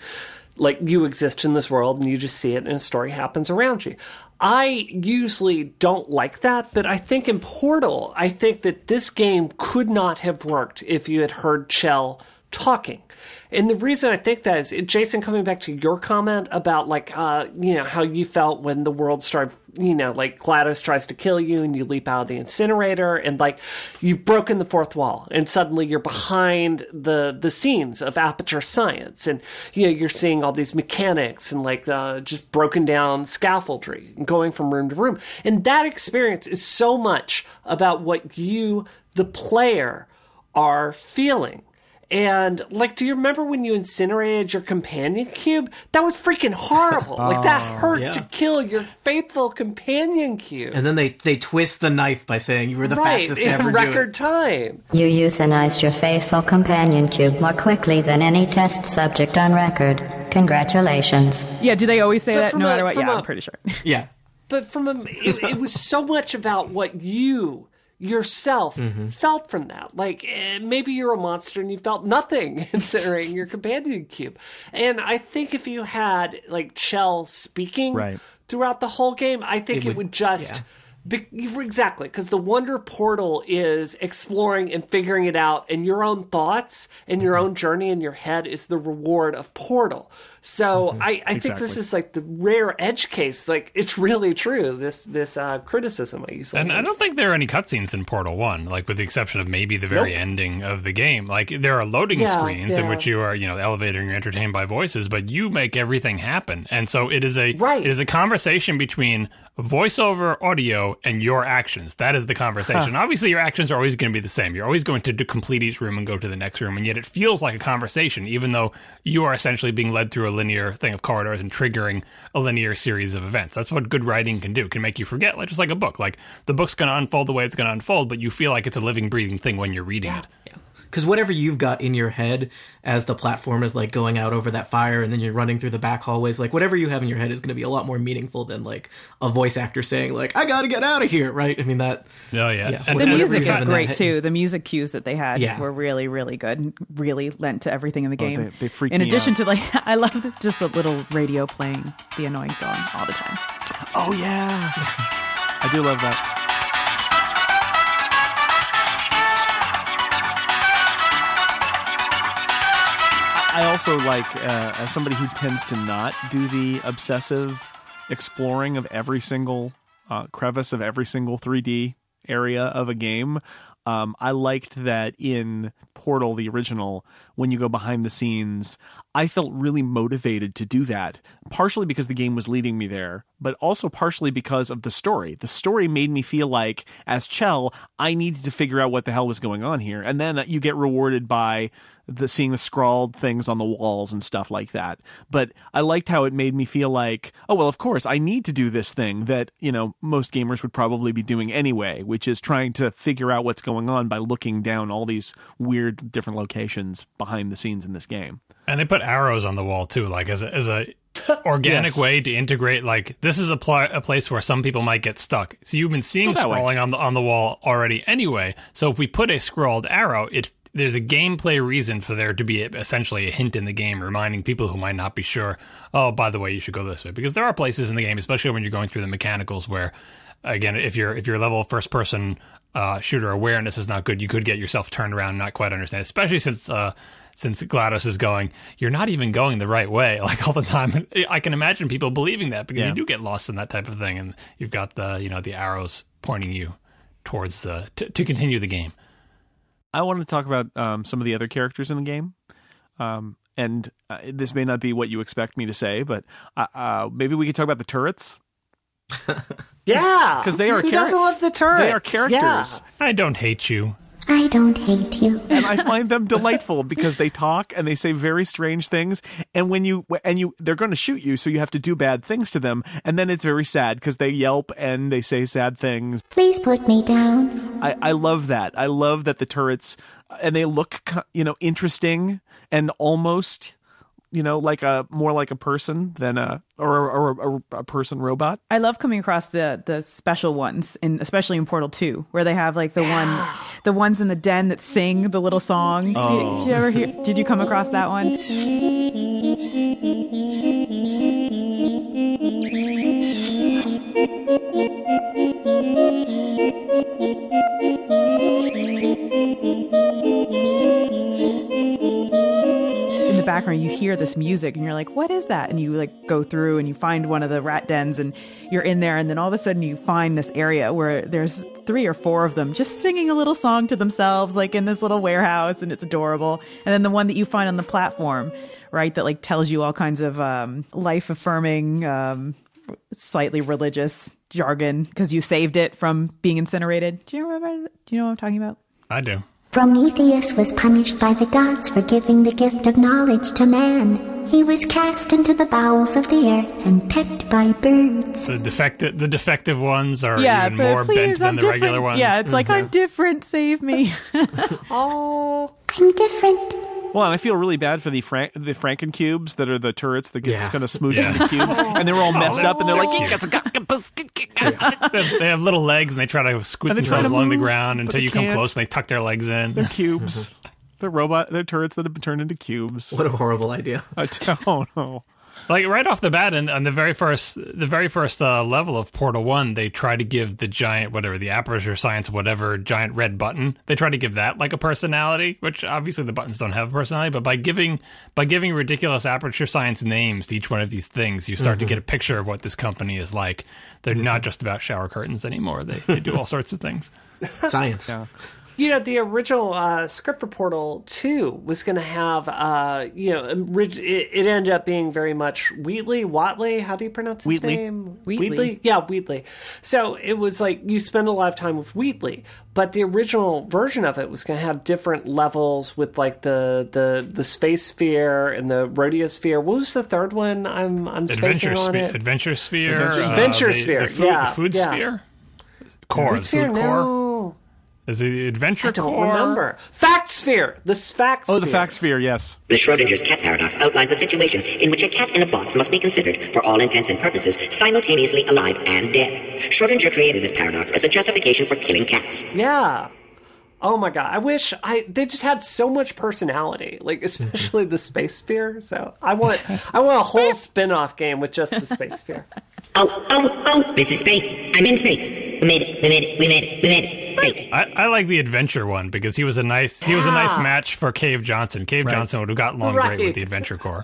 like you exist in this world and you just see it and a story happens around you. I usually don't like that, but I think in Portal, I think that this game could not have worked if you had heard Chell talking. And the reason I think that is, Jason, coming back to your comment about like, uh, you know, how you felt when the world started, you know, like GLaDOS tries to kill you and you leap out of the incinerator and like you've broken the fourth wall and suddenly you're behind the the scenes of Aperture Science and, you know, you're seeing all these mechanics and like uh, just broken down scaffoldry and going from room to room. And that experience is so much about what you, the player, are feeling. And, like, do you remember when you incinerated your companion cube? That was freaking horrible. oh, like, that hurt yeah. to kill your faithful companion cube. And then they, they twist the knife by saying you were the right, fastest to ever do it. in record time. You euthanized your faithful companion cube more quickly than any test subject on record. Congratulations. Yeah, do they always say but that no a, matter what? Yeah, a, I'm pretty sure. Yeah. But from a... It, it was so much about what you... yourself mm-hmm. felt from that. Like, maybe you're a monster and you felt nothing considering your companion cube. And I think if you had, like, Chell speaking right. throughout the whole game, I think it would, it would just... Yeah. Be- exactly, because the wonder portal is exploring and figuring it out, and your own thoughts and your mm-hmm. own journey in your head is the reward of Portal. So mm-hmm. I, I exactly. think this is like the rare edge case. Like, it's really true, this this uh, criticism I usually And made. I don't think there are any cutscenes in Portal one, like with the exception of maybe the very nope. ending of the game. Like, there are loading yeah, screens yeah. in which you are, you know, elevated and entertained by voices, but you make everything happen. And so it is a right. it is a conversation between voiceover audio and your actions. That is the conversation. Huh. Obviously, your actions are always going to be the same. You're always going to do complete each room and go to the next room, and yet it feels like a conversation, even though you are essentially being led through a linear thing of corridors and triggering a linear series of events. That's what good writing can do. It can make you forget, like, just like a book. Like, the book's going to unfold the way it's going to unfold, but you feel like it's a living, breathing thing when you're reading yeah. it. Yeah. Because whatever you've got in your head as the platform is, like, going out over that fire and then you're running through the back hallways, like, whatever you have in your head is going to be a lot more meaningful than, like, a voice actor saying, like, I got to get out of here, right? I mean, that... Oh, yeah. yeah and the music is great, too. The music cues that they had yeah. were really, really good and really lent to everything in the game. Oh, they, they freaked me out. In addition to, like, I love just the little radio playing the annoying song all the time. Oh, yeah. I do love that. I also like, uh, as somebody who tends to not do the obsessive exploring of every single uh, crevice of every single three D area of a game, um, I liked that in Portal, the original, when you go behind the scenes, I felt really motivated to do that, partially because the game was leading me there, but also partially because of the story. The story made me feel like, as Chell, I needed to figure out what the hell was going on here. And then you get rewarded by the seeing the scrawled things on the walls and stuff like that. But I liked how it made me feel like, oh, well, of course, I need to do this thing that, you know, most gamers would probably be doing anyway, which is trying to figure out what's going on by looking down all these weird different locations behind the scenes in this game. And they put arrows on the wall, too, like as a, as a organic yes. way to integrate, like, this is a, pl- a place where some people might get stuck. So you've been seeing scrolling on the, on the wall already anyway. So if we put a scrolled arrow, it there's a gameplay reason for there to be essentially a hint in the game reminding people who might not be sure, oh, by the way, you should go this way. Because there are places in the game, especially when you're going through the mechanicals, where, again, if you're if your level of first-person uh, shooter awareness is not good, you could get yourself turned around and not quite understand, especially since... Uh, since GLaDOS is going, you're not even going the right way, like, all the time. I can imagine people believing that, because yeah. you do get lost in that type of thing, and you've got the, you know, the arrows pointing you towards the to, to continue the game. I wanted to talk about um, some of the other characters in the game. Um, and uh, this may not be what you expect me to say, but uh, uh, maybe we could talk about the turrets. Yeah, because they are. Who char- doesn't love the turrets? They are characters. Yeah. I don't hate you. I don't hate you. And I find them delightful because they talk and they say very strange things. And when you and you, they're going to shoot you, so you have to do bad things to them. And then it's very sad because they yelp and they say sad things. Please put me down. I, I love that. I love that the turrets, and they look, you know, interesting and almost, you know, like a more like a person than a or, or, or a person robot. I love coming across the the special ones, and especially in Portal two, where they have like the one, the ones in the den that sing the little song. Oh. Did, did you ever hear? Did you come across that one? In the background, you hear this music and you're like, what is that? And you like go through and you find one of the rat dens and you're in there, and then all of a sudden you find this area where there's three or four of them just singing a little song to themselves, like in this little warehouse, and it's adorable. And then the one that you find on the platform, right, that like tells you all kinds of um, life-affirming, um, slightly religious jargon because you saved it from being incinerated. Do you remember? Do you know what I'm talking about? I do. Prometheus was punished by the gods for giving the gift of knowledge to man. He was cast into the bowels of the earth and pecked by birds. The defective, the defective ones are yeah, even more please, bent I'm than different. The regular ones. Yeah, it's like, mm-hmm. I'm different, save me. Oh, I'm different. Well, and I feel really bad for the Fra- the Frankencubes that are the turrets that get yeah. kind of smooshing yeah. the cubes, and they're all messed oh, up, and they're like, yeah. they have little legs, and they try to squeeze themselves along move, the ground until you come can't. Close, and they tuck their legs in. They're cubes. Mm-hmm. They're robot. They're turrets that have been turned into cubes. What a horrible idea! I don't know. Like right off the bat, and on the very first, the very first uh, level of Portal One, they try to give the giant, whatever, the Aperture Science, whatever, giant red button. They try to give that like a personality, which obviously the buttons don't have a personality. But by giving by giving ridiculous Aperture Science names to each one of these things, you start mm-hmm. to get a picture of what this company is like. They're mm-hmm. not just about shower curtains anymore. They they do all sorts of things. Science. Yeah. You know, the original uh, script for Portal two was going to have, uh, you know, it, it ended up being very much Wheatley, Watley, how do you pronounce his Wheatley. Name? Wheatley. Wheatley? Yeah, Wheatley. So it was like you spend a lot of time with Wheatley, but the original version of it was going to have different levels with like the, the, the space sphere and the rodeosphere. What was the third one? I'm I'm spacing on it. Adventure sphere. Adventure, uh, Adventure uh, sphere. The, the food, yeah. The food yeah. sphere. Core. Food sphere. Food core. No. Is it the Adventure Core? I don't core? remember. Fact Sphere! The Fact Sphere. Oh, the Fact Sphere, yes. The Schrodinger's cat paradox outlines a situation in which a cat in a box must be considered, for all intents and purposes, simultaneously alive and dead. Schrodinger created this paradox as a justification for killing cats. Yeah. Oh my god. I wish I... They just had so much personality. Like, especially the Space Sphere. So, I want, I want a whole spin-off game with just the Space Sphere. Oh, oh, oh, this is space. I'm in space. We made it, we made it, we made it, we made it. Space. I, I like the adventure one because he was a nice he was a nice match for Cave Johnson. Cave right. Johnson would have gotten along right. great with the Adventure Corps.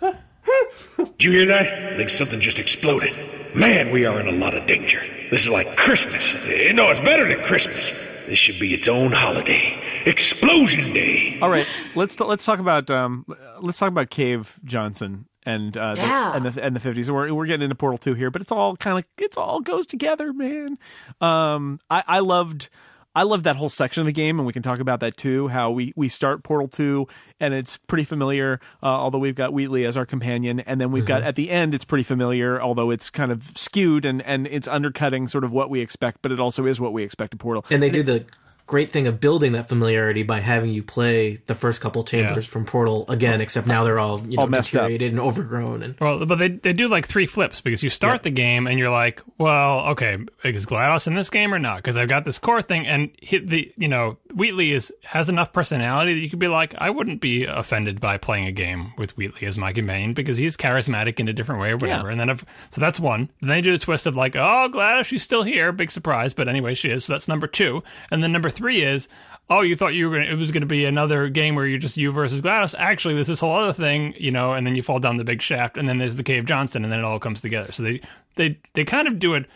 Did you hear that? I think something just exploded. Man, we are in a lot of danger. This is like Christmas. No, it's better than Christmas. This should be its own holiday. Explosion Day. All right, let's let's talk about um, let's talk about Cave Johnson. And uh, yeah. the, and the and the fifties. We're we're getting into Portal two here, but it's all kind of it's all goes together, man. Um, I, I loved I loved that whole section of the game, and we can talk about that too. How we, we start Portal two, and it's pretty familiar, uh, although we've got Wheatley as our companion, and then we've mm-hmm. got at the end it's pretty familiar, although it's kind of skewed and, and it's undercutting sort of what we expect, but it also is what we expect of Portal. And they and do it, the great thing of building that familiarity by having you play the first couple chambers yeah. from Portal again, except now they're all, you know, all deteriorated up. And overgrown. And well, but they they do like three flips because you start yeah. the game and you're like, well, okay, is GLaDOS in this game or not? Because I've got this core thing, and hit the you know Wheatley is has enough personality that you could be like, I wouldn't be offended by playing a game with Wheatley as my companion because he's charismatic in a different way or whatever. Yeah. And then if, so that's one. Then they do the twist of like, oh, GLaDOS, she's still here, big surprise. But anyway, she is. So that's number two, and then number three is, oh, you thought you were gonna, it was going to be another game where you're just you versus GLaDOS. Actually, there's this whole other thing, you know, and then you fall down the big shaft, and then there's the Cave Johnson, and then it all comes together. So they, they, they kind of do it.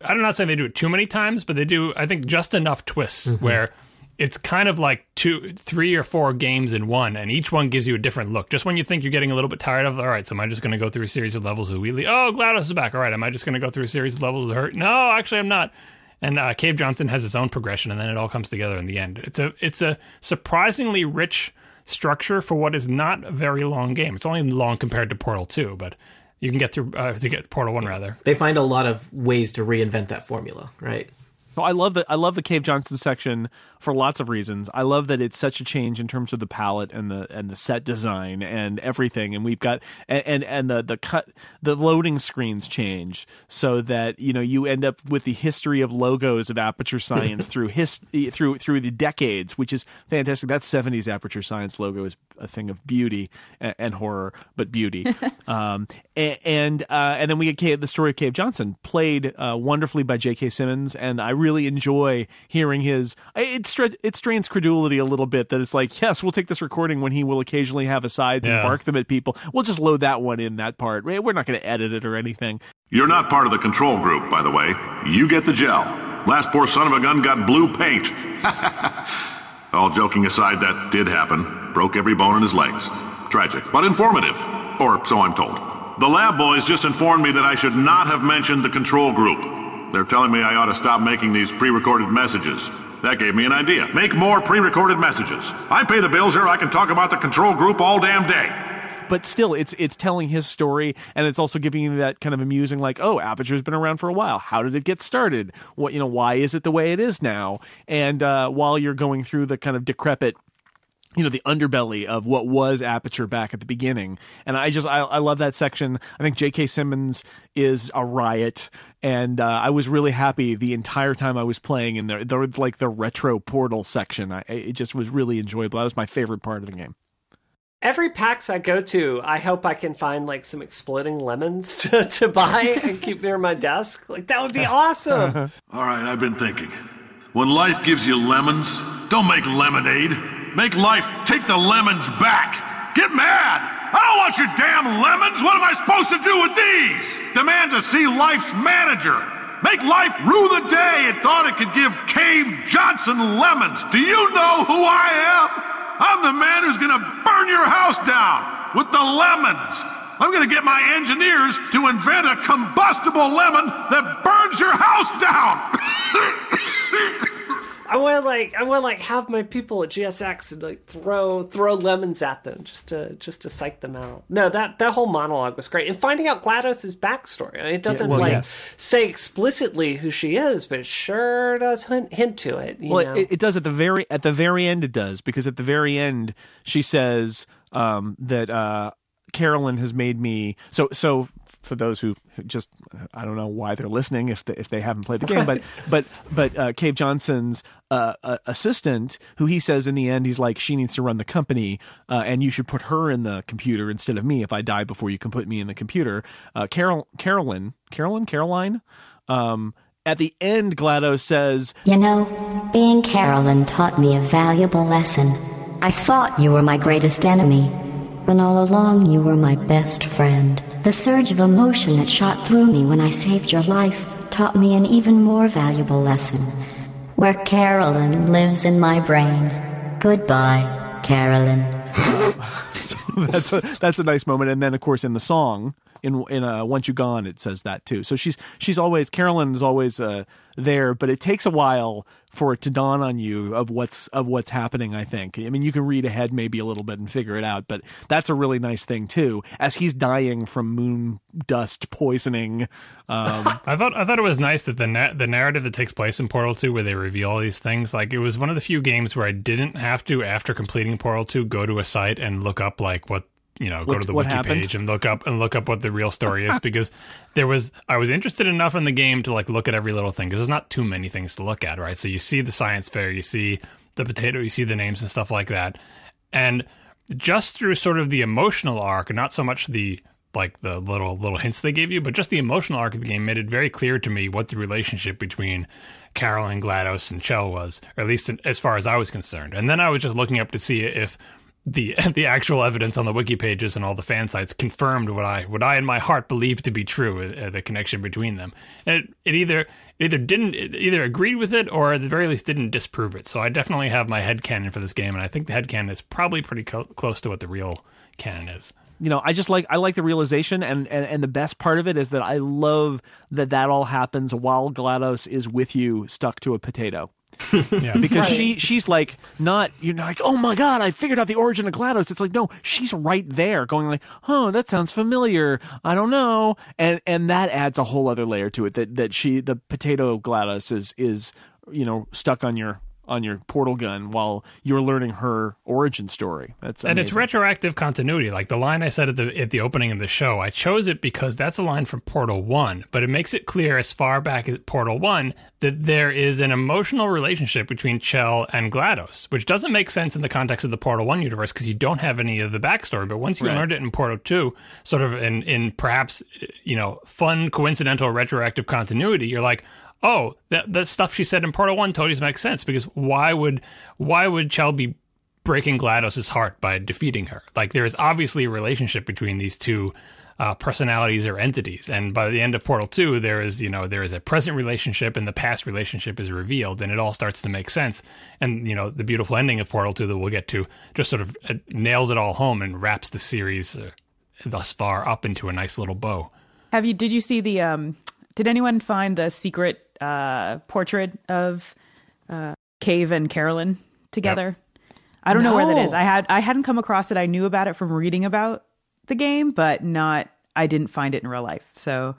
I'm not saying they do it too many times, but they do, I think, just enough twists mm-hmm. where it's kind of like two, three or four games in one, and each one gives you a different look. Just when you think you're getting a little bit tired of, all right, so am I just going to go through a series of levels with Wheatley? Oh, GLaDOS is back. All right, am I just going to go through a series of levels with her? No, actually, I'm not. And uh, Cave Johnson has its own progression, and then it all comes together in the end. It's a it's a surprisingly rich structure for what is not a very long game. It's only long compared to Portal two, but you can get through uh, to get Portal one rather. They find a lot of ways to reinvent that formula, right? So I love the I love the Cave Johnson section for lots of reasons. I love that it's such a change in terms of the palette and the and the set design and everything. And we've got and, and, and the the cut the loading screens change so that, you know, you end up with the history of logos of Aperture Science through his through through the decades, which is fantastic. That seventies Aperture Science logo is a thing of beauty and, and horror, but beauty. um, and and, uh, and then we get the story of Cave Johnson, played uh, wonderfully by J K. Simmons, and I really. really enjoy hearing his it, stra- it strains credulity a little bit that it's like, yes, we'll take this recording when he will occasionally have asides yeah. and bark them at people. We'll just load that one in, that part. We're not going to edit it or anything. You're not part of the control group, by the way. You get the gel. Last poor son of a gun got blue paint. All joking aside, that did happen. Broke every bone in his legs. Tragic, but informative. Or so I'm told. The lab boys just informed me that I should not have mentioned the control group. They're telling me I ought to stop making these pre-recorded messages. That gave me an idea. Make more pre-recorded messages. I pay the bills here. I can talk about the control group all damn day. But still, it's it's telling his story, and it's also giving you that kind of amusing, like, oh, Aperture's been around for a while. How did it get started? What, you know, why is it the way it is now? And uh, while you're going through the kind of decrepit, you know, the underbelly of what was Aperture back at the beginning. And I just, I, I love that section. I think J K. Simmons is a riot. And uh, I was really happy the entire time I was playing in the, the like the retro Portal section. I, it just was really enjoyable. That was my favorite part of the game. Every PAX I go to, I hope I can find like some exploding lemons to, to buy and keep near my desk. Like, that would be awesome. All right, I've been thinking. When life gives you lemons, don't make lemonade. Make life take the lemons back. Get mad. I don't want your damn lemons. What am I supposed to do with these? Demand to see life's manager. Make life rue the day it thought it could give Cave Johnson lemons. Do you know who I am? I'm the man who's going to burn your house down with the lemons. I'm going to get my engineers to invent a combustible lemon that burns your house down. I want to like I want to like have my people at G S X and like throw throw lemons at them just to just to psych them out. No, that, that whole monologue was great. And finding out GLaDOS's backstory, I mean, it doesn't yeah, well, like yes. say explicitly who she is, but it sure does hint, hint to it. You well, know? It, it does at the very at the very end. It does, because at the very end she says um, that uh, Carolyn has made me so so. For those who just, I don't know why they're listening if they, if they haven't played the game, but but but uh, Cave Johnson's uh, uh, assistant, who he says in the end, he's like, she needs to run the company, uh, and you should put her in the computer instead of me. If I die before you can put me in the computer, uh, Carol, Carolyn, Carolyn, Caroline. Um, at the end, GLaDOS says, "You know, being Carolyn taught me a valuable lesson. I thought you were my greatest enemy, when all along you were my best friend. The surge of emotion that shot through me when I saved your life taught me an even more valuable lesson, where Carolyn lives in my brain. Goodbye, Carolyn." So that's a, that's a nice moment. And then, of course, in the song, in in uh, "Want You Gone," it says that too. So she's she's always Carolyn is always uh, there, but it takes a while for it to dawn on you of what's of what's happening. I think. I mean, you can read ahead maybe a little bit and figure it out, but that's a really nice thing too. As he's dying from moon dust poisoning, um, I thought I thought it was nice that the na- the narrative that takes place in Portal two, where they reveal all these things, like it was one of the few games where I didn't have to, after completing Portal two, go to a site and look up like what. You know, what, go to the wiki happened? page and look up and look up what the real story is, because there was I was interested enough in the game to like look at every little thing, because there's not too many things to look at, right? So you see the science fair, you see the potato, you see the names and stuff like that, and just through sort of the emotional arc, not so much the like the little little hints they gave you, but just the emotional arc of the game made it very clear to me what the relationship between Carolyn, GLaDOS, and Chell was, or at least as far as I was concerned. And then I was just looking up to see if the the actual evidence on the wiki pages and all the fan sites confirmed what I what I in my heart believed to be true, uh, the connection between them. And it, it either it either didn't it either agreed with it or at the very least didn't disprove it. So I definitely have my headcanon for this game, and I think the headcanon is probably pretty co- close to what the real canon is. You know, I just like I like the realization, and, and, and the best part of it is that I love that that all happens while GLaDOS is with you, stuck to a potato. Yeah. Because right. she she's like, not, you're not like, oh my god, I figured out the origin of GLaDOS. It's like, no, she's right there going like, oh, that sounds familiar, I don't know. And and that adds a whole other layer to it, that that she, the potato GLaDOS, is is you know, stuck on your on your portal gun while you're learning her origin story. That's amazing. And it's retroactive continuity. Like the line I said at the at the opening of the show, I chose it because that's a line from Portal one, but it makes it clear as far back as Portal one that there is an emotional relationship between Chell and GLaDOS, which doesn't make sense in the context of the Portal one universe because you don't have any of the backstory. But once you right. learned it in Portal two, sort of in, in perhaps, you know, fun, coincidental, retroactive continuity, you're like, oh, that that stuff she said in Portal one totally makes sense, because why would why would Chell be breaking GLaDOS's heart by defeating her? Like, there is obviously a relationship between these two uh, personalities or entities, and by the end of Portal two, there is, you know, there is a present relationship and the past relationship is revealed, and it all starts to make sense. And, you know, the beautiful ending of Portal two that we'll get to just sort of nails it all home and wraps the series uh, thus far up into a nice little bow. Have you? Did you see the? Um, did anyone find the secret uh portrait of uh Cave and Carolyn together? Yep. I don't no. know where that is. I had I hadn't come across it. I knew about it from reading about the game, but not I didn't find it in real life. So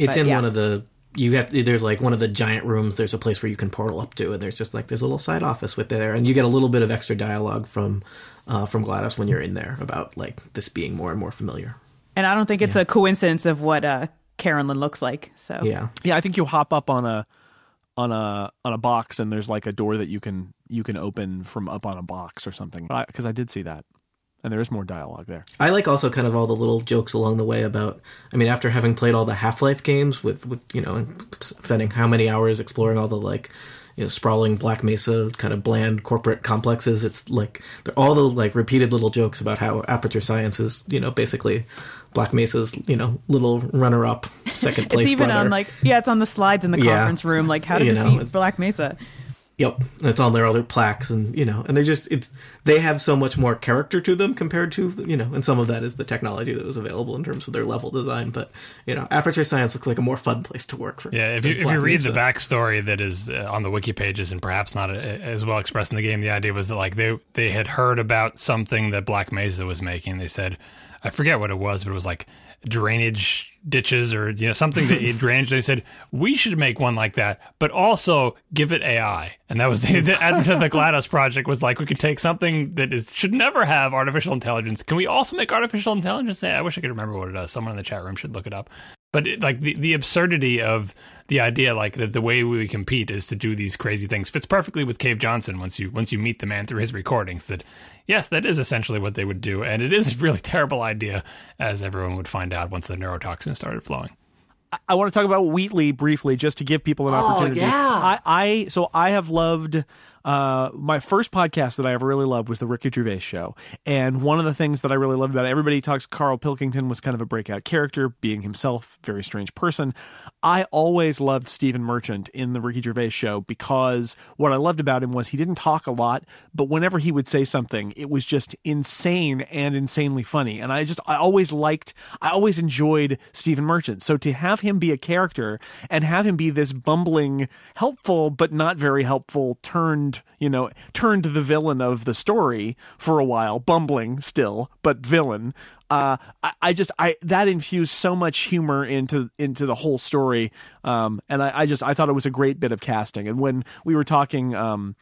it's but, in yeah. one of the you have there's like one of the giant rooms, there's a place where you can portal up to, and there's just like there's a little side office with there, and you get a little bit of extra dialogue from uh from GLaDOS when you're in there about like this being more and more familiar. And I don't think it's yeah. a coincidence of what uh Carolyn looks like. So yeah yeah I think you hop up on a on a on a box, and there's like a door that you can you can open from up on a box or something, because I, I did see that, and there is more dialogue there. I like also kind of all the little jokes along the way about, I mean, after having played all the Half-Life games with with you know, and spending how many hours exploring all the like, you know, sprawling Black Mesa kind of bland corporate complexes, it's like all the like repeated little jokes about how Aperture Science is, you know, basically Black Mesa's, you know, little runner-up second place. It's even brother. on like yeah, it's on the slides in the yeah. conference room, like how to you defeat know, Black Mesa. Yep, it's on their other plaques, and you know, and they're just it's they have so much more character to them compared to, you know, and some of that is the technology that was available in terms of their level design. But you know, Aperture Science looks like a more fun place to work for. Yeah, if you if you read Mesa. the backstory that is uh, on the wiki pages and perhaps not a, a, as well expressed in the game, the idea was that like they they had heard about something that Black Mesa was making. They said, I forget what it was, but it was like drainage ditches or you know something that you drainage. They said we should make one like that, but also give it A I. And that was the, the advent of the GLaDOS project, was like we could take something that is should never have artificial intelligence. Can we also make artificial intelligence? I wish I could remember what it is. Someone in the chat room should look it up. But it, like the, the absurdity of the idea, like that the way we compete is to do these crazy things, fits perfectly with Cave Johnson once you once you meet the man through his recordings. That yes, that is essentially what they would do, and it is a really terrible idea, as everyone would find out once the neurotoxin started flowing. I, I want to talk about Wheatley briefly, just to give people an oh, opportunity. Yeah. I, I so I have loved. Uh, my first podcast that I ever really loved was the Ricky Gervais Show. And one of the things that I really loved about it, everybody talks Carl Pilkington was kind of a breakout character, being himself, very strange person. I always loved Stephen Merchant in the Ricky Gervais Show, because what I loved about him was he didn't talk a lot, but whenever he would say something, it was just insane and insanely funny. And I just, I always liked, I always enjoyed Stephen Merchant. So to have him be a character and have him be this bumbling, helpful, but not very helpful turned you know, turned the villain of the story for a while, bumbling still, but villain. Uh, I, I just, I that infused so much humor into into the whole story, um, and I, I just, I thought it was a great bit of casting. And when we were talking um,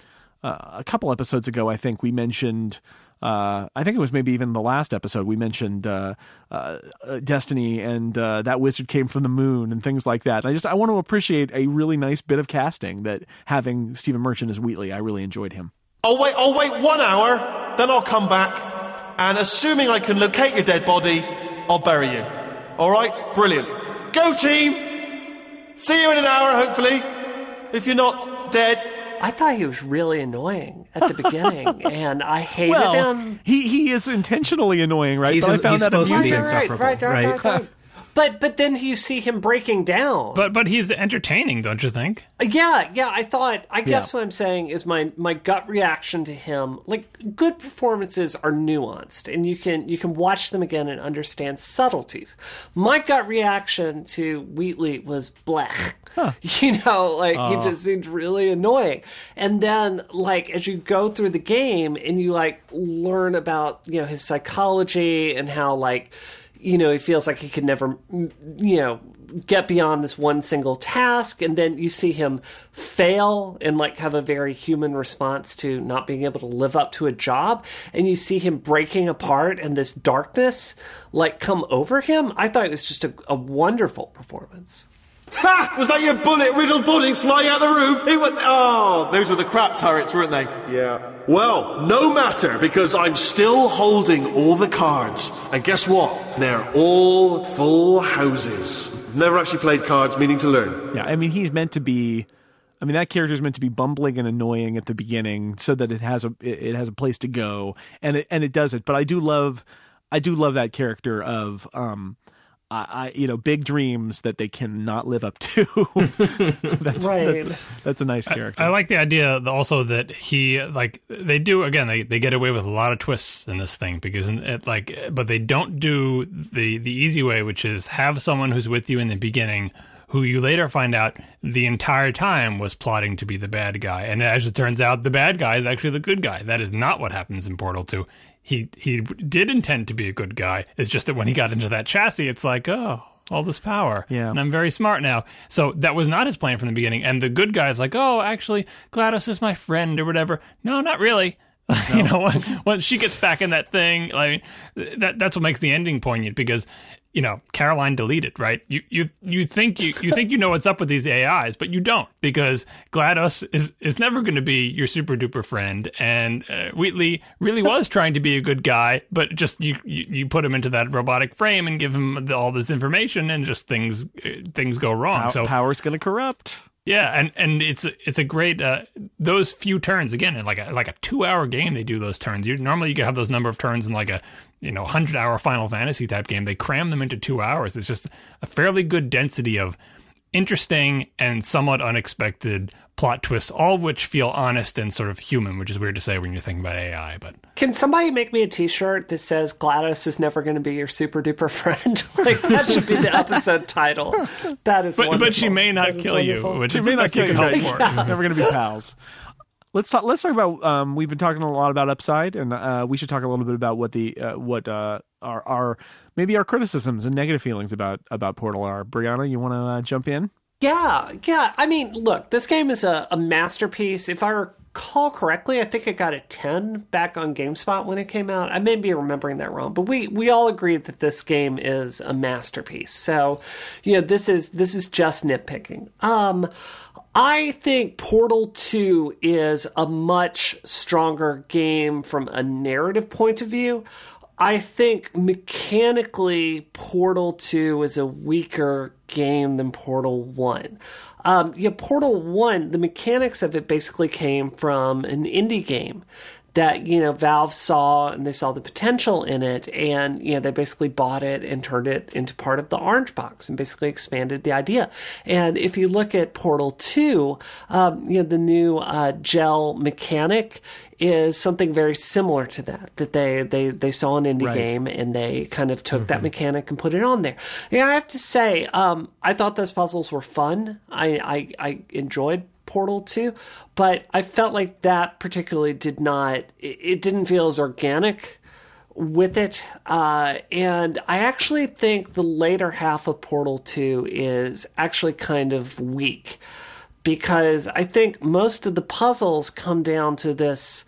uh, a couple episodes ago, I think we mentioned. Uh, I think it was maybe even the last episode we mentioned uh, uh, Destiny and uh, That Wizard Came from the Moon and things like that. And I just I want to appreciate a really nice bit of casting that having Stephen Merchant as Wheatley. I really enjoyed him. I'll wait. I'll wait one hour, then I'll come back, and assuming I can locate your dead body, I'll bury you. All right, brilliant. Go team. See you in an hour, hopefully. If you're not, not dead. I thought he was really annoying at the beginning, and I hated well, him. He he is intentionally annoying, right? He's, but I found he's that supposed to be insufferable, right? right, right, right, right. But but then you see him breaking down. But but he's entertaining, don't you think? Yeah, yeah. I thought. I guess yeah. what I'm saying is my my gut reaction to him. Like, good performances are nuanced, and you can you can watch them again and understand subtleties. My gut reaction to Wheatley was blech. Huh. You know, like uh. he just seemed really annoying. And then, like, as you go through the game and you like learn about you know his psychology and how like. You know, he feels like he could never, you know, get beyond this one single task. And then you see him fail and, like, have a very human response to not being able to live up to a job. And you see him breaking apart and this darkness, like, come over him. I thought it was just a, a wonderful performance. Ha! Was that your bullet-riddled body flying out the room? It went... Oh, those were the crap turrets, weren't they? Yeah. Well, no matter, because I'm still holding all the cards. And guess what? They're all full houses. Never actually played cards, meaning to learn. Yeah, I mean, he's meant to be... I mean, that character is meant to be bumbling and annoying at the beginning so that it has a it has a place to go. And it, and it does it. But I do love... I do love that character of... um. I, you know, big dreams that they cannot live up to. that's, right. that's that's a nice character. I, I like the idea also that he like they do again. They, they get away with a lot of twists in this thing because it like, but they don't do the the easy way, which is have someone who's with you in the beginning who you later find out the entire time was plotting to be the bad guy, and as it turns out, the bad guy is actually the good guy. That is not what happens in Portal two. He he did intend to be a good guy. It's just that when he got into that chassis, it's like, oh, all this power. Yeah. And I'm very smart now. So that was not his plan from the beginning. And the good guy's like, oh, actually, GLaDOS is my friend or whatever. No, not really. No. You know, when, when she gets back in that thing, like, that that's what makes the ending poignant because... You know, Caroline deleted, right? You you you think you, you think you know what's up with these A Is, but you don't because GLaDOS is is never going to be your super duper friend, and uh, Wheatley really was trying to be a good guy, but just you, you you put him into that robotic frame and give him all this information, and just things things go wrong. Power, so power's going to corrupt. Yeah, and, and it's it's a great uh, those few turns again in like a like a two hour game they do those turns. You normally you could have those number of turns in like a you know hundred hour Final Fantasy type game. They cram them into two hours. It's just a fairly good density of interesting and somewhat unexpected plot twists, all of which feel honest and sort of human, which is weird to say when you're thinking about A I. But can somebody make me a T-shirt that says GLaDOS is never going to be your super duper friend? Like that should be the episode title. That is, but, wonderful. But she may not that kill wonderful. You. Which she may not kill you. Yeah. Never going to be pals. Let's talk. Let's talk about. Um, we've been talking a lot about Upside, and uh, we should talk a little bit about what the uh, what uh, our our maybe our criticisms and negative feelings about about Portal are. Brianna, you want to uh, jump in? Yeah, yeah. I mean, look, this game is a, a masterpiece. If I recall correctly, I think it got a ten back on GameSpot when it came out. I may be remembering that wrong, but we, we all agreed that this game is a masterpiece. So, you know, this is this is just nitpicking. Um, I think Portal two is a much stronger game from a narrative point of view. I think mechanically Portal two is a weaker game than Portal one. Um, yeah, Portal one, the mechanics of it basically came from an indie game that, you know, Valve saw and they saw the potential in it. And, you know, they basically bought it and turned it into part of the Orange Box and basically expanded the idea. And if you look at Portal two, um, you know, the new uh, gel mechanic is something very similar to that, that they, they, they saw an indie right. game and they kind of took mm-hmm. that mechanic and put it on there. Yeah, I have to say, um, I thought those puzzles were fun. I, I, I enjoyed Portal two, but I felt like that particularly did not, it, it didn't feel as organic with it. Uh, and I actually think the later half of Portal two is actually kind of weak because I think most of the puzzles come down to this,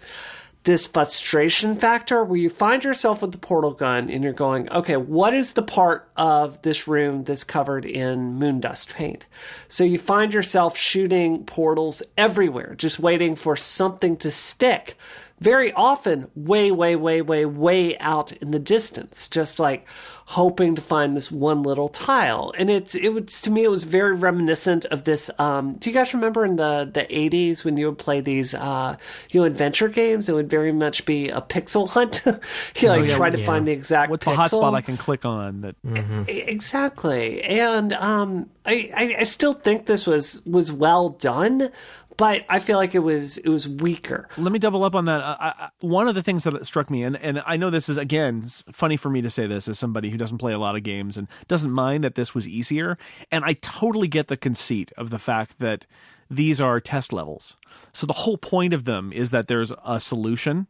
this frustration factor where you find yourself with the portal gun and you're going, okay, what is the part of this room that's covered in moondust paint? So you find yourself shooting portals everywhere, just waiting for something to stick very often way, way, way, way, way out in the distance, just like hoping to find this one little tile. And it's it was to me it was very reminiscent of this. Um, do you guys remember in the the eighties when you would play these uh, you know adventure games? It would very much be a pixel hunt. You like oh, yeah, try to yeah. find the exact what's pixel. What's the hotspot I can click on? That mm-hmm. exactly. And um, I, I I still think this was was well done. But I feel like it was it was weaker. Let me double up on that. I, I, one of the things that struck me, and, and I know this is, again, funny for me to say this as somebody who doesn't play a lot of games and doesn't mind that this was easier, and I totally get the conceit of the fact that these are test levels. So the whole point of them is that there's a solution.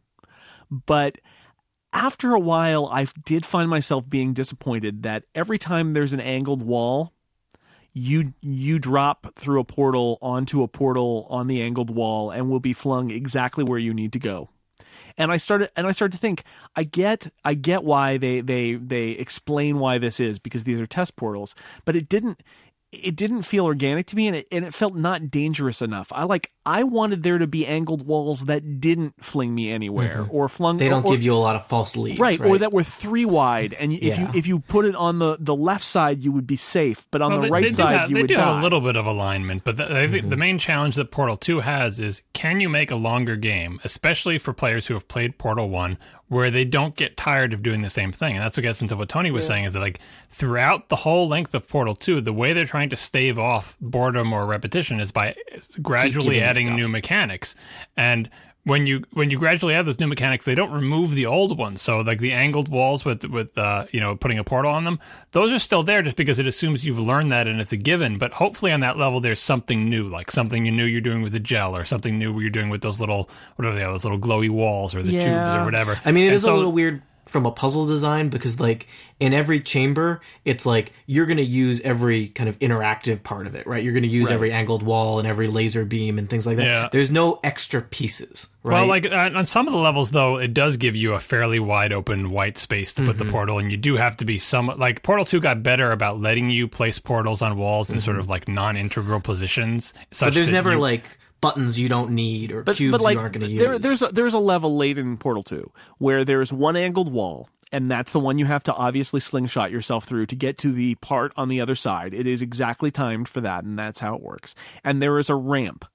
But after a while, I did find myself being disappointed that every time there's an angled wall, you you drop through a portal onto a portal on the angled wall and will be flung exactly where you need to go. And I started and I started to think, I get I get why they they they explain why this is, because these are test portals, but it didn't it didn't feel organic to me, and it and it felt not dangerous enough. I like I wanted there to be angled walls that didn't fling me anywhere mm-hmm. or flung. They don't or, give you a lot of false leads, right? right? Or that were three wide, and yeah. if you if you put it on the, the left side, you would be safe, but on well, the they, right they side, have, you would die. They do have a little bit of alignment, but the, I think mm-hmm. the main challenge that Portal two has is, can you make a longer game, especially for players who have played Portal one, where they don't get tired of doing the same thing? And that's what gets into what Tony was yeah. saying, is that like throughout the whole length of Portal two, the way they're trying to stave off boredom or repetition is by gradually adding new mechanics. And when you when you gradually add those new mechanics, they don't remove the old ones. So like the angled walls with with uh, you know putting a portal on them, those are still there just because it assumes you've learned that and it's a given. But hopefully on that level, there's something new, like something you knew you're doing with the gel, or something new you're doing with those little whatever they are, those little glowy walls or the yeah. tubes or whatever. I mean, it and is so, a little weird from a puzzle design, because like in every chamber, it's like you're going to use every kind of interactive part of it, right? You're going to use right. every angled wall and every laser beam and things like that. Yeah. There's no extra pieces, right? Well, like on some of the levels, though, it does give you a fairly wide open white space to mm-hmm. put the portal, and you do have to be some like Portal two got better about letting you place portals on walls mm-hmm. in sort of like non-integral positions. But there's never you, like buttons you don't need or but, cubes but like, you aren't going to use. There, there's, a, there's a level late in Portal two where there's one angled wall, and that's the one you have to obviously slingshot yourself through to get to the part on the other side. It is exactly timed for that, and that's how it works. And there is a ramp.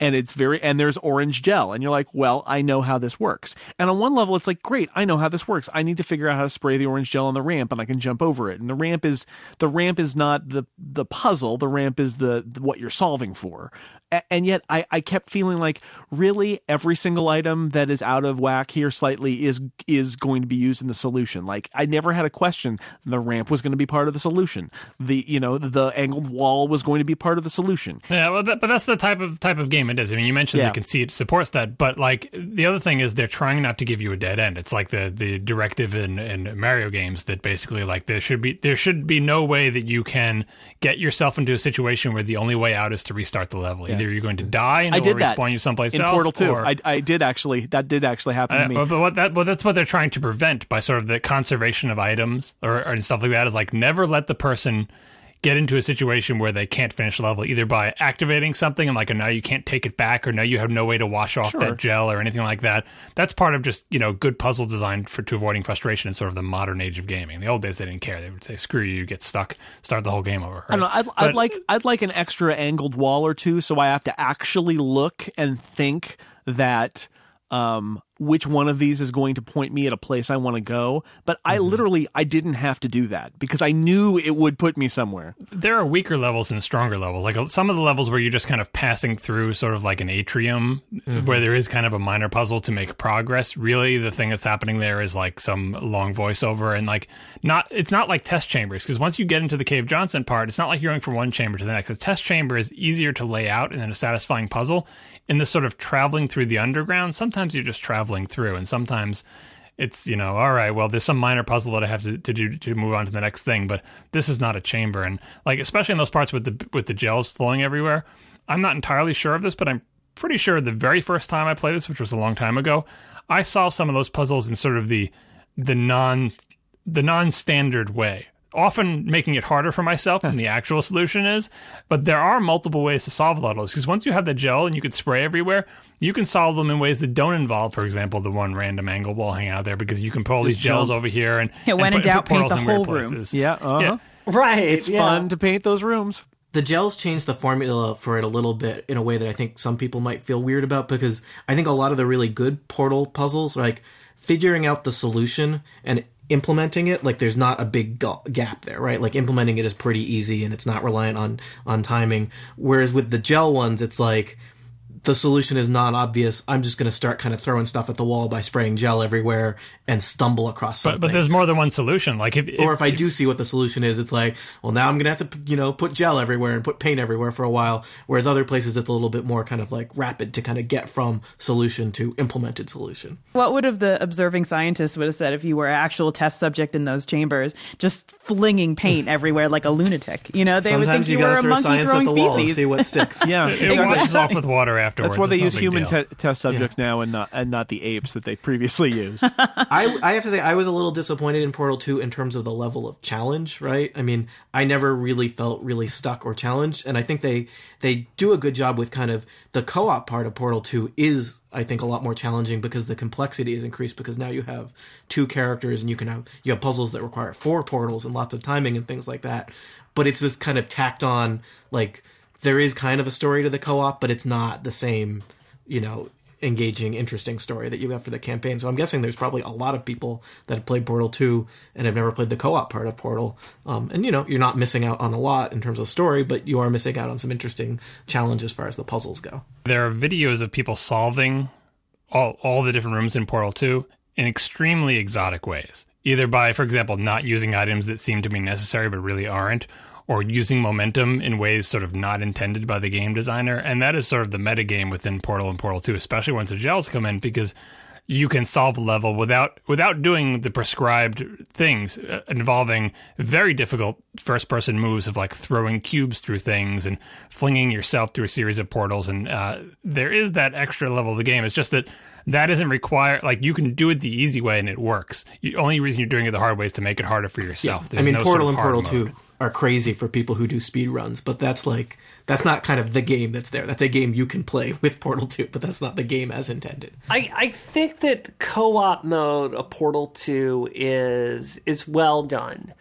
And it's very, and there's orange gel, and you're like, well, I know how this works. And on one level, it's like, great, I know how this works. I need to figure out how to spray the orange gel on the ramp, and I can jump over it. And the ramp is the ramp is not the the puzzle. The ramp is the, the what you're solving for. A- and yet, I, I kept feeling like, really, every single item that is out of whack here slightly is is going to be used in the solution. Like, I never had a question. The ramp was going to be part of the solution. The you know the angled wall was going to be part of the solution. Yeah, well, that, but that's the type of type of game. It is. I mean, you mentioned yeah. the conceit supports that, but like the other thing is they're trying not to give you a dead end. It's like the the directive in, in Mario games that basically like there should be there should be no way that you can get yourself into a situation where the only way out is to restart the level. Yeah. Either you're going to die and I did that respawn you someplace in else. Portal two, or, I, I did actually that did actually happen I, to me. But, but what that well that's what they're trying to prevent by sort of the conservation of items or, or and stuff like that, is like never let the person get into a situation where they can't finish the level, either by activating something and like, oh, now you can't take it back, or now you have no way to wash off sure. that gel or anything like that. That's part of just, you know, good puzzle design for to avoiding frustration in sort of the modern age of gaming. In the old days, they didn't care. They would say, screw you, you get stuck, start the whole game over. Right? I don't know, I'd, but, I'd like I'd like an extra angled wall or two, so I have to actually look and think that um, which one of these is going to point me at a place I want to go. But I mm-hmm. literally, I didn't have to do that because I knew it would put me somewhere. There are weaker levels and stronger levels. Like some of the levels where you're just kind of passing through sort of like an atrium mm-hmm. where there is kind of a minor puzzle to make progress. Really, the thing that's happening there is like some long voiceover and like not, it's not like test chambers, because once you get into the Cave Johnson part, it's not like you're going from one chamber to the next. The test chamber is easier to lay out and then a satisfying puzzle. In this sort of traveling through the underground, sometimes you're just traveling through, and sometimes it's, you know, all right, well, there's some minor puzzle that I have to, to do to move on to the next thing, but this is not a chamber. And like, especially in those parts with the with the gels flowing everywhere, I'm not entirely sure of this, but I'm pretty sure the very first time I played this, which was a long time ago, I solved some of those puzzles in sort of the the non the non-standard way. often making it harder for myself than the actual solution is. But there are multiple ways to solve a lot of those, because once you have the gel and you could spray everywhere, you can solve them in ways that don't involve, for example, the one random angle wall hanging out there, because you can put all Just these gels jump. over here and, yeah, and when put, in doubt, put paint the whole room. Places. Yeah, uh-huh. yeah, right. It's yeah. fun to paint those rooms. The gels changed the formula for it a little bit in a way that I think some people might feel weird about, because I think a lot of the really good Portal puzzles are like figuring out the solution and implementing it. Like, there's not a big gap there, right? Like, implementing it is pretty easy and it's not reliant on, on timing. Whereas with the gel ones, it's like the solution is non-obvious. I'm just going to start kind of throwing stuff at the wall by spraying gel everywhere and stumble across something. But, but there's more than one solution. Like, if, if, Or if I do see what the solution is, it's like, well, now I'm going to have to, you know, put gel everywhere and put paint everywhere for a while. Whereas other places, it's a little bit more kind of like rapid to kind of get from solution to implemented solution. What would have the observing scientists would have said if you were an actual test subject in those chambers, just flinging paint everywhere like a lunatic? You know, they Sometimes would think you, you were a monkey throwing feces. Sometimes you got to throw science at the wall and see what sticks. yeah, it exactly. washes off with water after. Afterwards. That's why they use human te- test subjects yeah. now and not and not the apes that they previously used. I, I have to say, I was a little disappointed in Portal two in terms of the level of challenge, right? I mean, I never really felt really stuck or challenged, and I think they they do a good job with kind of the co-op part of Portal two is, I think, a lot more challenging because the complexity is increased, because now you have two characters and you can have you have puzzles that require four portals and lots of timing and things like that. But it's this kind of tacked on, like, there is kind of a story to the co-op, but it's not the same, you know, engaging, interesting story that you have for the campaign. So I'm guessing there's probably a lot of people that have played Portal two and have never played the co-op part of Portal. Um, and, you know, you're not missing out on a lot in terms of story, but you are missing out on some interesting challenge as far as the puzzles go. There are videos of people solving all, all the different rooms in Portal two in extremely exotic ways, either by, for example, not using items that seem to be necessary but really aren't, or using momentum in ways sort of not intended by the game designer. And that is sort of the metagame within Portal and Portal two, especially once the gels come in, because you can solve a level without without doing the prescribed things involving very difficult first-person moves of, like, throwing cubes through things and flinging yourself through a series of portals. And uh, there is that extra level of the game. It's just that that isn't required. Like, you can do it the easy way and it works. The only reason you're doing it the hard way is to make it harder for yourself. Yeah. I mean, no Portal sort of and Portal mode. two are crazy for people who do speed runs, but that's like that's not kind of the game that's there. That's a game you can play with Portal two, but that's not the game as intended. I, I think that co-op mode of Portal two is is well done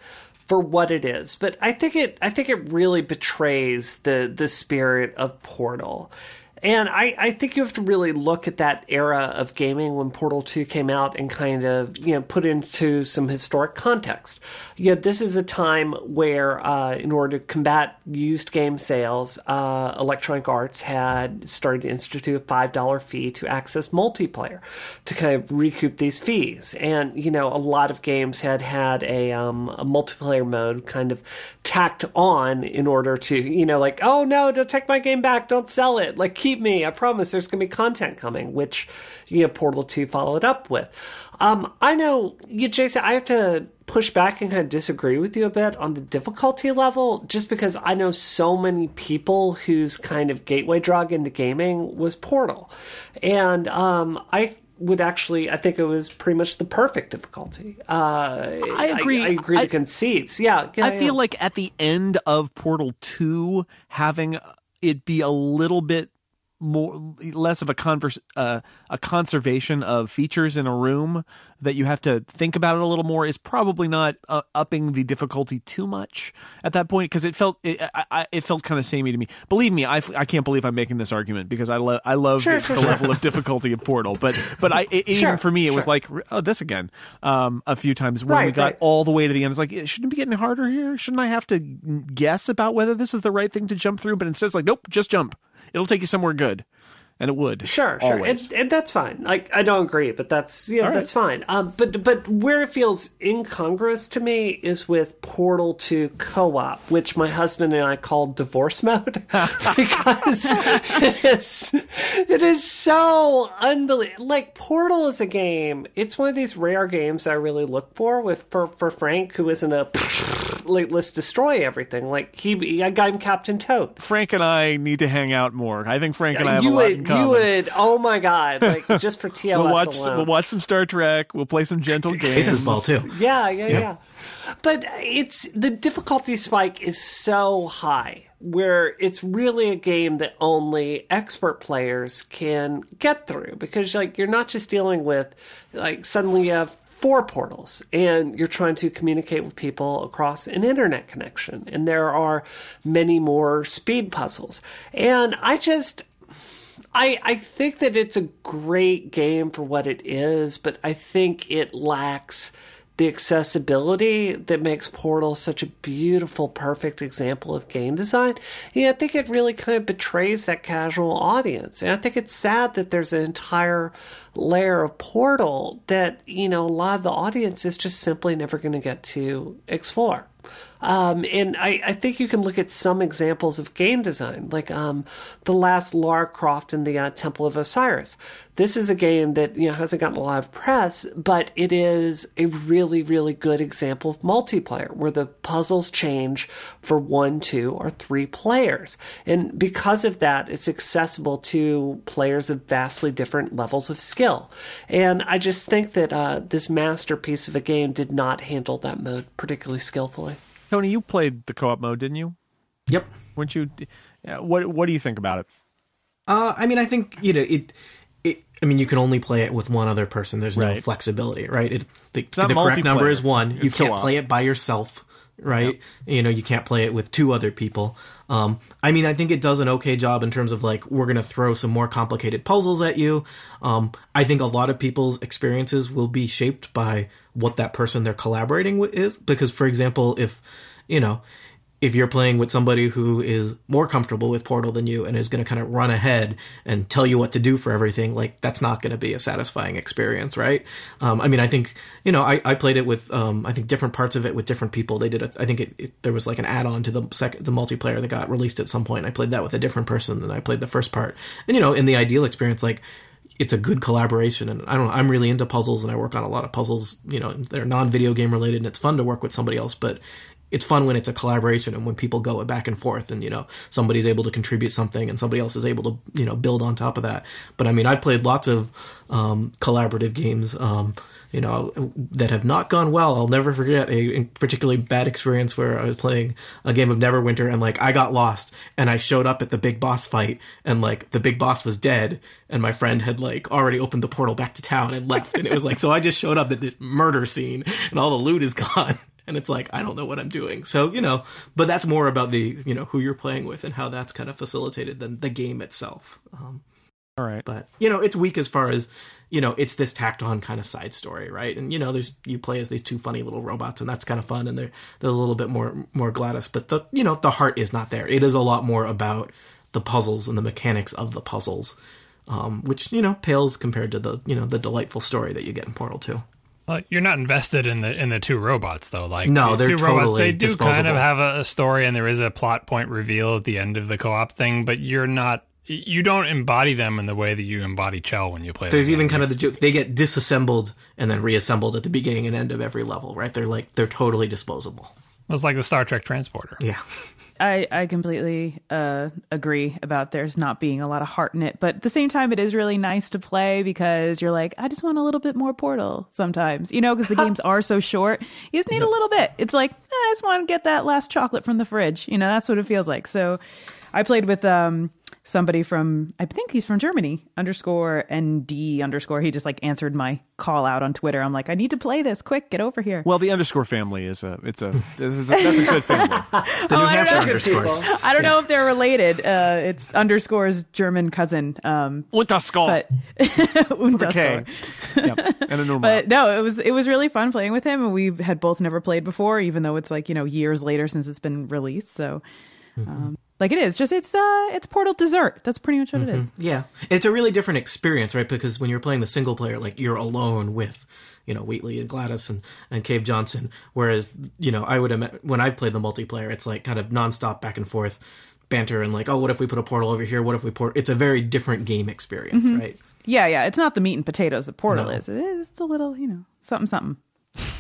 for what it is, but I think it I think it really betrays the the spirit of Portal. And I, I think you have to really look at that era of gaming when Portal two came out and kind of, you know, put into some historic context. You know, this is a time where, uh, in order to combat used game sales, uh, Electronic Arts had started to institute a five dollar fee to access multiplayer to kind of recoup these fees. And, you know, a lot of games had had a, um, a multiplayer mode kind of tacked on in order to, you know, like, oh, no, don't take my game back. Don't sell it. Like, keep me. I promise there's going to be content coming, which, you know, Portal two followed up with. Um, I know, you, Jason, I have to push back and kind of disagree with you a bit on the difficulty level, just because I know so many people whose kind of gateway drug into gaming was Portal. And um, I would actually, I think it was pretty much the perfect difficulty. Uh, I agree. I, I agree I, the conceits. Yeah. yeah I yeah. feel like at the end of Portal two, having it be a little bit more less of a converse uh, a conservation of features in a room that you have to think about it a little more is probably not uh, upping the difficulty too much at that point, because it felt it, I, it felt kind of samey to me. Believe me, I, I can't believe I'm making this argument because I love I love sure, the, sure, the sure. level of difficulty of Portal, but but I it, sure, even for me it sure. was like oh this again um, a few times when right, we got right. all the way to the end. It's like, shouldn't it be getting harder here? Shouldn't I have to guess about whether this is the right thing to jump through? But instead it's like, nope, just jump. It'll take you somewhere good, and it would. Sure, sure, always. And, and that's fine. Like, I don't agree, but that's yeah, right. that's fine. Um, but but where it feels incongruous to me is with Portal two co-op, which my husband and I call divorce mode, because it is it is so unbelievable. Like, Portal is a game. It's one of these rare games I really look for with for, for Frank, who isn't a. like, let's destroy everything. Like, he, I got him Captain Toad. Frank and I need to hang out more. I think Frank and I have you a lot would, in common. You would, oh my god, like, just for T L S we'll watch, alone. We'll watch some Star Trek, we'll play some gentle games. Aces Ball, too. Yeah, yeah, yeah, yeah. But it's, the difficulty spike is so high, where it's really a game that only expert players can get through, because like you're not just dealing with, like, suddenly you have four portals and you're trying to communicate with people across an internet connection, and there are many more speed puzzles. And I just I I think that it's a great game for what it is, but I think it lacks the accessibility that makes Portal such a beautiful, perfect example of game design. Yeah, I think it really kind of betrays that casual audience. And I think it's sad that there's an entire layer of Portal that, you know, a lot of the audience is just simply never going to get to explore. Um, and I, I think you can look at some examples of game design, like um, The Last Lara Croft and the uh, Temple of Osiris. This is a game that, you know, hasn't gotten a lot of press, but it is a really, really good example of multiplayer, where the puzzles change for one, two, or three players. And because of that, it's accessible to players of vastly different levels of skill. And I just think that uh, this masterpiece of a game did not handle that mode particularly skillfully. Tony, you played the co-op mode, didn't you? Yep. Weren't you? What What do you think about it? Uh, I mean, I think, you know, it. It. I mean, you can only play it with one other person. There's right. no flexibility, right? It, the the correct number is one. It's you can't co-op. Play it by yourself, right? Yep. You know, you can't play it with two other people. Um, I mean, I think it does an okay job in terms of, like, we're going to throw some more complicated puzzles at you. Um, I think a lot of people's experiences will be shaped by what that person they're collaborating with is. Because, for example, if, you know, if you're playing with somebody who is more comfortable with Portal than you and is going to kind of run ahead and tell you what to do for everything, like, that's not going to be a satisfying experience, right? Um, I mean, I think, you know, I, I played it with, um, I think, different parts of it with different people. They did, a, I think it, it, there was like an add-on to the second, the multiplayer that got released at some point. I played that with a different person than I played the first part. And, you know, in the ideal experience, like, it's a good collaboration, and I don't know, I'm really into puzzles, and I work on a lot of puzzles, you know, they're non-video game related, and it's fun to work with somebody else, but it's fun when it's a collaboration and when people go back and forth and, you know, somebody's able to contribute something and somebody else is able to, you know, build on top of that. But I mean, I've played lots of um, collaborative games, um, you know, that have not gone well. I'll never forget a particularly bad experience where I was playing a game of Neverwinter and, like, I got lost and I showed up at the big boss fight and, like, the big boss was dead and my friend had, like, already opened the portal back to town and left. And it was like, so I just showed up at this murder scene and all the loot is gone. And it's like, I don't know what I'm doing. So, you know, but that's more about the, you know, who you're playing with and how that's kind of facilitated than the game itself. Um, All right. But, you know, it's weak as far as, you know, it's this tacked on kind of side story, right? And, you know, there's, you play as these two funny little robots and that's kind of fun. And they're, there's a little bit more, more GLaDOS, but the, you know, the heart is not there. It is a lot more about the puzzles and the mechanics of the puzzles, um, which, you know, pales compared to the, you know, the delightful story that you get in Portal two. Well, you're not invested in the in the two robots, though. Like, no, they're two totally robots, they do disposable. Kind of have a, a story, and there is a plot point reveal at the end of the co-op thing. But you're not, you don't embody them in the way that you embody Chell when you play. There's even game. Kind of the joke they get disassembled and then reassembled at the beginning and end of every level, right? They're like they're totally disposable. It's like the Star Trek transporter. Yeah. I, I completely uh, agree about there's not being a lot of heart in it. But at the same time, it is really nice to play because you're like, I just want a little bit more Portal sometimes, you know, because the games are so short. You just need a little bit. It's like, eh, I just want to get that last chocolate from the fridge. You know, that's what it feels like. So I played with um, somebody from, I think he's from Germany, underscore N D underscore. He just like answered my call out on Twitter. I'm like, I need to play this quick. Get over here. Well, the underscore family is a, it's a, it's a that's a good family. The New oh, Hampshire underscores. I don't yeah. know if they're related. Uh, it's underscores German cousin. Um, Unterscore. Unterscore. Yep. And a normal. But no, it was, it was really fun playing with him. And we had both never played before, even though it's like, you know, years later since it's been released. So, um, mm-hmm. Like it is just it's uh it's Portal dessert. That's pretty much what mm-hmm. it is. Yeah, it's a really different experience, right? Because when you're playing the single player, like you're alone with, you know, Wheatley and GLaDOS and, and Cave Johnson. Whereas, you know, I would imagine when I've played the multiplayer, it's like kind of nonstop back and forth banter and like, oh, what if we put a portal over here? What if we port? It's a very different game experience, mm-hmm. right? Yeah, yeah. It's not the meat and potatoes that Portal no. is. It's a little, you know, something, something.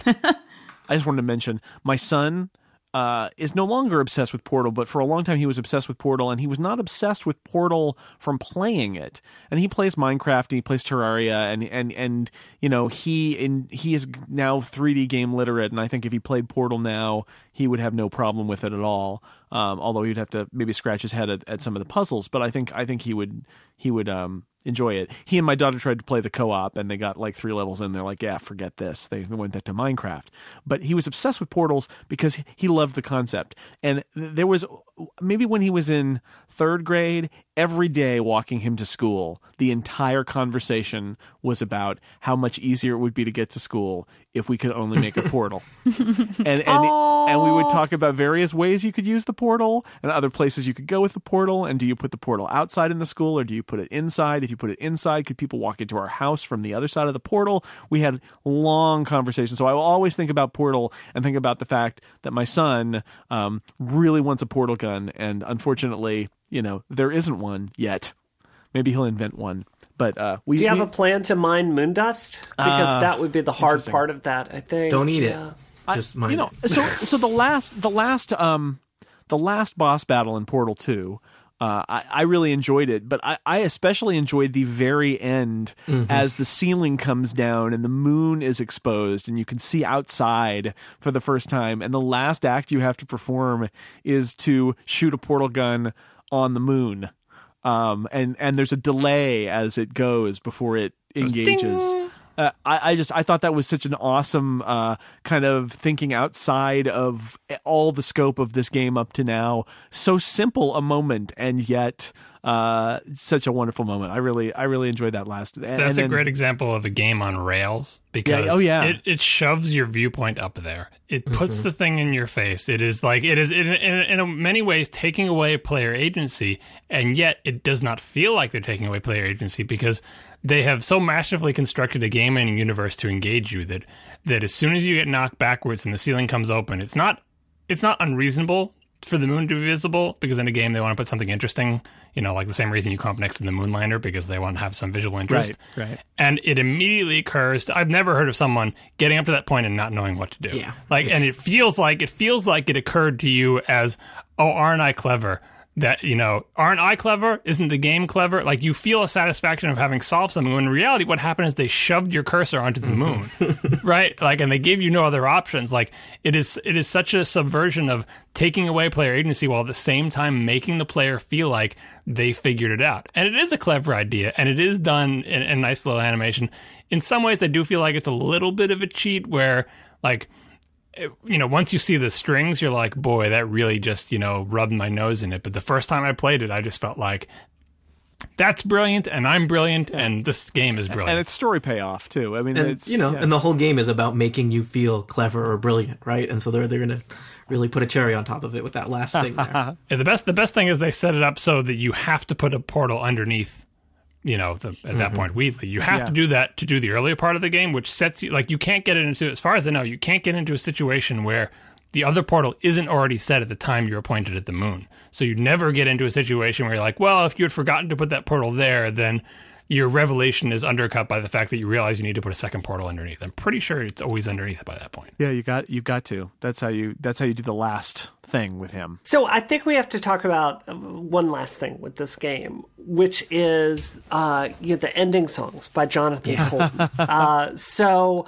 I just wanted to mention my son. uh, is no longer obsessed with Portal, but for a long time he was obsessed with Portal, and he was not obsessed with Portal from playing it. And he plays Minecraft, and he plays Terraria, and and and you know he in he is now three D game literate, and I think if he played Portal now, he would have no problem with it at all. Um, although he'd have to maybe scratch his head at, at some of the puzzles, but I think I think he would he would. Um, enjoy it. He and my daughter tried to play the co-op and they got like three levels in. They're like, yeah, forget this. They went back to Minecraft. But he was obsessed with Portals because he loved the concept. And there was maybe when he was in third grade, every day walking him to school, the entire conversation was about how much easier it would be to get to school if we could only make a portal. and and, oh. and we would talk about various ways you could use the portal and other places you could go with the portal. And do you put the portal outside in the school or do you put it inside? If you put it inside, could people walk into our house from the other side of the portal? We had long conversations. So I will always think about Portal and think about the fact that my son um, really wants a portal gun. And unfortunately, you know, there isn't one yet. Maybe he'll invent one. But uh, we do you have we, a plan to mine Moondust? Because uh, that would be the hard part of that, I think. Don't eat yeah. it. Just mine. I, you know, so so the last the last um the last boss battle in Portal two, uh, I, I really enjoyed it, but I, I especially enjoyed the very end mm-hmm. as the ceiling comes down and the moon is exposed and you can see outside for the first time. And the last act you have to perform is to shoot a portal gun on the moon. Um, and, and there's a delay as it goes before it engages. Uh, I, I just, I thought that was such an awesome uh, kind of thinking outside of all the scope of this game up to now. So simple a moment and yet uh, such a wonderful moment. I really, I really enjoyed that last. And, That's and then, a great example of a game on rails because yeah, oh yeah. It, it shoves your viewpoint up there. It puts mm-hmm. the thing in your face. It is like it is in, in, in many ways taking away player agency, and yet it does not feel like they're taking away player agency because they have so masterfully constructed a game and a universe to engage you that that as soon as you get knocked backwards and the ceiling comes open, it's not it's not unreasonable for the moon to be visible, because in a game they want to put something interesting, you know, like the same reason you come up next to the Moonlander, because they want to have some visual interest. Right, right. And it immediately occurs to, I've never heard of someone getting up to that point and not knowing what to do. Yeah, like, and it feels like, it feels like it occurred to you as, oh, aren't I clever? That, you know, aren't I clever? Isn't the game clever? Like, you feel a satisfaction of having solved something, when in reality what happened is they shoved your cursor onto the moon, right? Like, and they gave you no other options. Like, it is it is such a subversion of taking away player agency while at the same time making the player feel like they figured it out. And it is a clever idea, and it is done in a nice little animation. In some ways, I do feel like it's a little bit of a cheat where, like, you know, once you see the strings, you're like, boy, that really just, you know, rubbed my nose in it. But the first time I played it, I just felt like, that's brilliant, and I'm brilliant, yeah. and this game is brilliant. And it's story payoff, too. I mean, and, it's, you know, yeah. and the whole game is about making you feel clever or brilliant, right? And so they're they're going to really put a cherry on top of it with that last thing there. Yeah, the best the best thing is they set it up so that you have to put a portal underneath, you know, the, at that mm-hmm. point, Wheatley. You have yeah. to do that to do the earlier part of the game, which sets you, like, you can't get into, as far as I know, you can't get into a situation where the other portal isn't already set at the time you're pointed at the moon. So you never get into a situation where you're like, well, if you had forgotten to put that portal there, then your revelation is undercut by the fact that you realize you need to put a second portal underneath. I'm pretty sure it's always underneath by that point. Yeah, you got you got to. That's how you that's how you do the last thing with him. So I think we have to talk about one last thing with this game, which is uh, you know, the ending songs by Jonathan yeah. Coldman. uh, so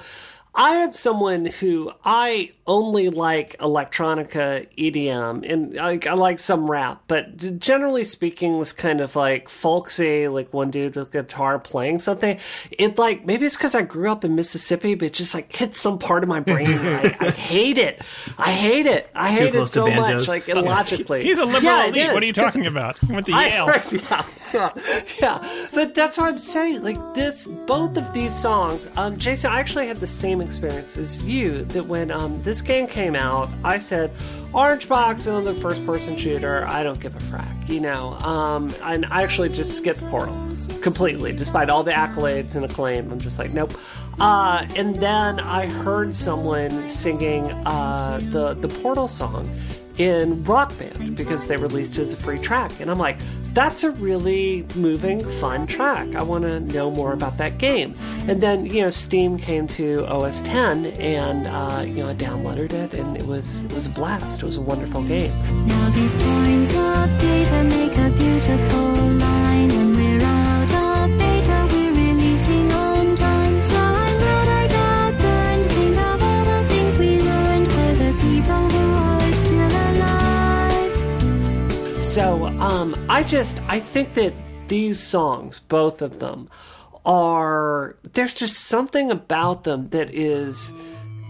I am someone who I only like electronica, E D M, and I, I like some rap, but generally speaking, this kind of like folksy, like one dude with guitar playing something, it like, maybe it's because I grew up in Mississippi, but it just like hits some part of my brain. I, I hate it. I hate it. I it's hate it so much, like illogically. He's a liberal yeah, elite. Is. What are you talking about? I went to I Yale. Heard, yeah, yeah, yeah. But that's what I'm saying. Like this, both of these songs, um, Jason, I actually had the same experience as you, that when um this game came out I said Orange Box, another first person shooter, I don't give a frack, you know, um and I actually just skipped Portal completely despite all the accolades and acclaim. I'm just like, nope. Uh and then I heard someone singing uh the the Portal song in Rock Band because they released it as a free track. And I'm like, that's a really moving, fun track. I want to know more about that game. And then, you know, Steam came to O S ten, and, uh, you know, I downloaded it, and it was it was a blast. It was a wonderful game. Now these points of data make a beautiful line. When we're out of beta, we're releasing on time. So I'm glad I got burned. Think of all the things we learned for the people who are still alive. So, um... I just, I think that these songs, both of them, are, there's just something about them that is,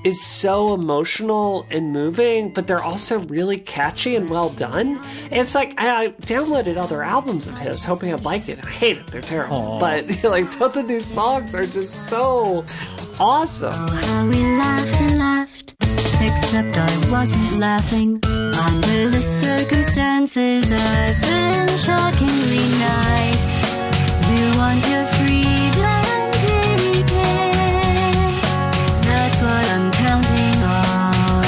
is so emotional and moving, but they're also really catchy and well done. And it's like, I downloaded other albums of his, hoping I'd like it. I hate it, they're terrible. Aww. But, like, both of these songs are just so awesome. Oh, how we laughed and laughed, except I wasn't laughing. Under the circumstances, I've been shockingly nice. We want your freedom till we can. That's what I'm counting on.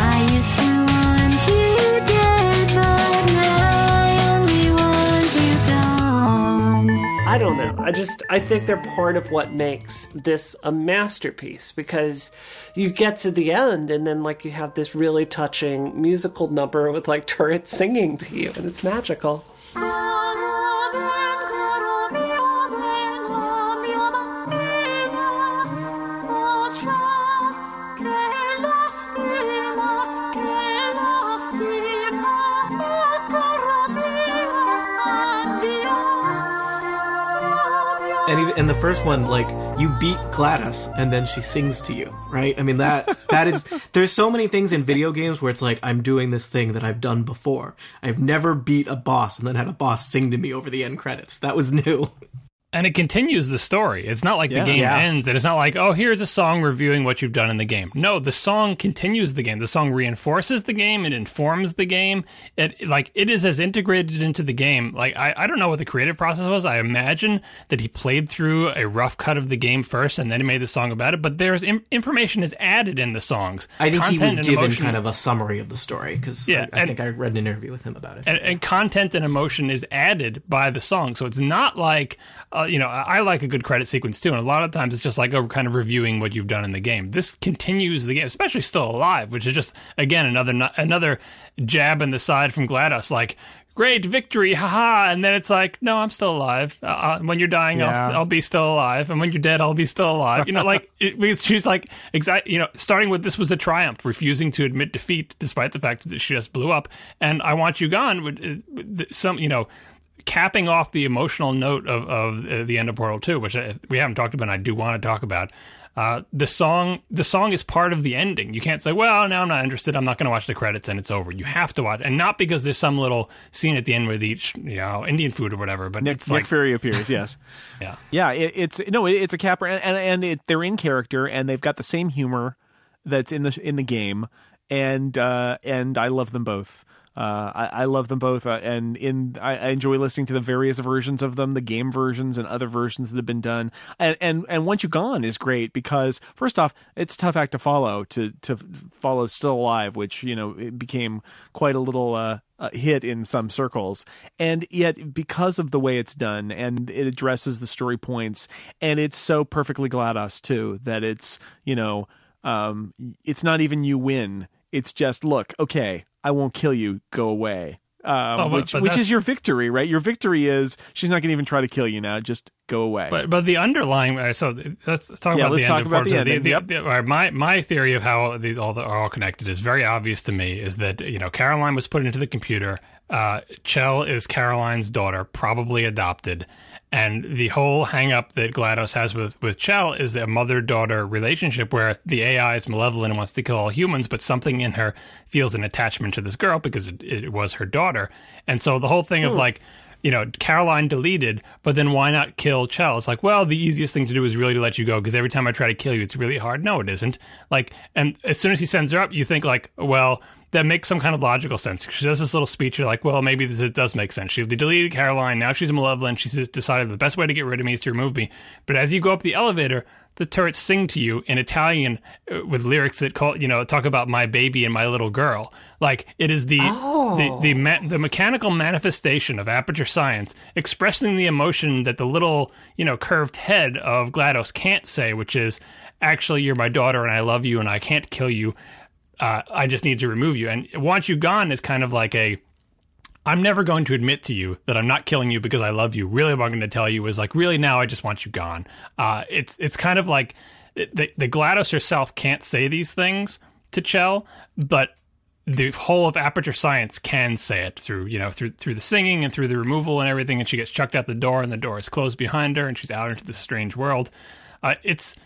I used to want you dead, but now I only want you gone. I don't know. I just, I think they're part of what makes this a masterpiece, because you get to the end and then, like, you have this really touching musical number with, like, turrets singing to you, and it's magical. And even in the first one, like, you beat GLaDOS and then she sings to you, right? I mean, that that is, there's so many things in video games where it's like, I'm doing this thing that I've done before. I've never beat a boss and then had a boss sing to me over the end credits. That was new. And it continues the story. It's not like yeah, the game yeah. ends, and it's not like, oh, here's a song reviewing what you've done in the game. No, the song continues the game. The song reinforces the game. It informs the game. It, like, it is as integrated into the game. Like, I, I don't know what the creative process was. I imagine that he played through a rough cut of the game first, and then he made the song about it. But there's in, information is added in the songs. I think content he was given emotion. Kind of a summary of the story, because yeah, I, I and, think I read an interview with him about it. And, and content and emotion is added by the song. So it's not like... Uh, you know, I like a good credit sequence, too. And a lot of times it's just like, oh, kind of reviewing what you've done in the game. This continues the game, especially Still Alive, which is just, again, another another jab in the side from GLaDOS. Like, great victory, haha. And then it's like, no, I'm still alive. Uh, when you're dying, yeah. I'll, I'll be still alive. And when you're dead, I'll be still alive. You know, like, it, she's like, exactly, you know, starting with this was a triumph, refusing to admit defeat, despite the fact that she just blew up. And I Want You Gone, with, with some, you know, capping off the emotional note of, of the end of Portal two, which we haven't talked about and I do want to talk about. Uh, the song the song is part of the ending. You can't say, well, now I'm not interested. I'm not going to watch the credits and it's over. You have to watch. And not because there's some little scene at the end with each, you know, Indian food or whatever. But Nick, it's like... Nick Fury appears, yes. yeah. Yeah, it, it's, no, it, it's a capper. And, and, and it, they're in character and they've got the same humor that's in the in the game. And uh, and I love them both. Uh, I, I love them both, uh, and in I, I enjoy listening to the various versions of them, the game versions and other versions that have been done. And and, and Once You Gone is great because, first off, it's a tough act to follow, to, to follow Still Alive, which, you know, it became quite a little... Uh, Uh, hit in some circles, and yet because of the way it's done and it addresses the story points, and it's so perfectly GLaDOS too that it's, you know, um it's not even you win, it's just, look, okay, I won't kill you, go away. Um, oh, but, which, but which is your victory, right? Your victory is she's not going to even try to kill you now. Just go away. But but the underlying, so let's talk yeah, about let's the talk end. About the end. The, the, yep. the, my my theory of how these all are all connected is very obvious to me. Is that, you know, Caroline was put into the computer. Uh, Chell is Caroline's daughter, probably adopted. And the whole hang-up that GLaDOS has with, with Chell is a mother-daughter relationship where the A I is malevolent and wants to kill all humans, but something in her feels an attachment to this girl because it, it was her daughter. And so the whole thing hmm. of, like, you know, Caroline deleted, but then why not kill Chell? It's like, well, the easiest thing to do is really to let you go because every time I try to kill you, it's really hard. No, it isn't. Like, and as soon as he sends her up, you think, like, well... that makes some kind of logical sense. She does this little speech. You're like, well, maybe this it does make sense. She deleted Caroline. Now she's malevolent. She's decided the best way to get rid of me is to remove me. But as you go up the elevator, the turrets sing to you in Italian with lyrics that call, you know, talk about my baby and my little girl. Like, it is the oh. the the, ma- the mechanical manifestation of aperture science, expressing the emotion that the little, you know, curved head of GLaDOS can't say, which is, actually, you're my daughter and I love you and I can't kill you. Uh, I just need to remove you. And Want You Gone is kind of like a, I'm never going to admit to you that I'm not killing you because I love you. Really, what I'm going to tell you is like, really, now I just want you gone. Uh, it's it's kind of like the, the GLaDOS herself can't say these things to Chell, but the whole of aperture science can say it through, you know, through through the singing and through the removal and everything. And she gets chucked out the door, and the door is closed behind her, and she's out into this strange world. Uh, it's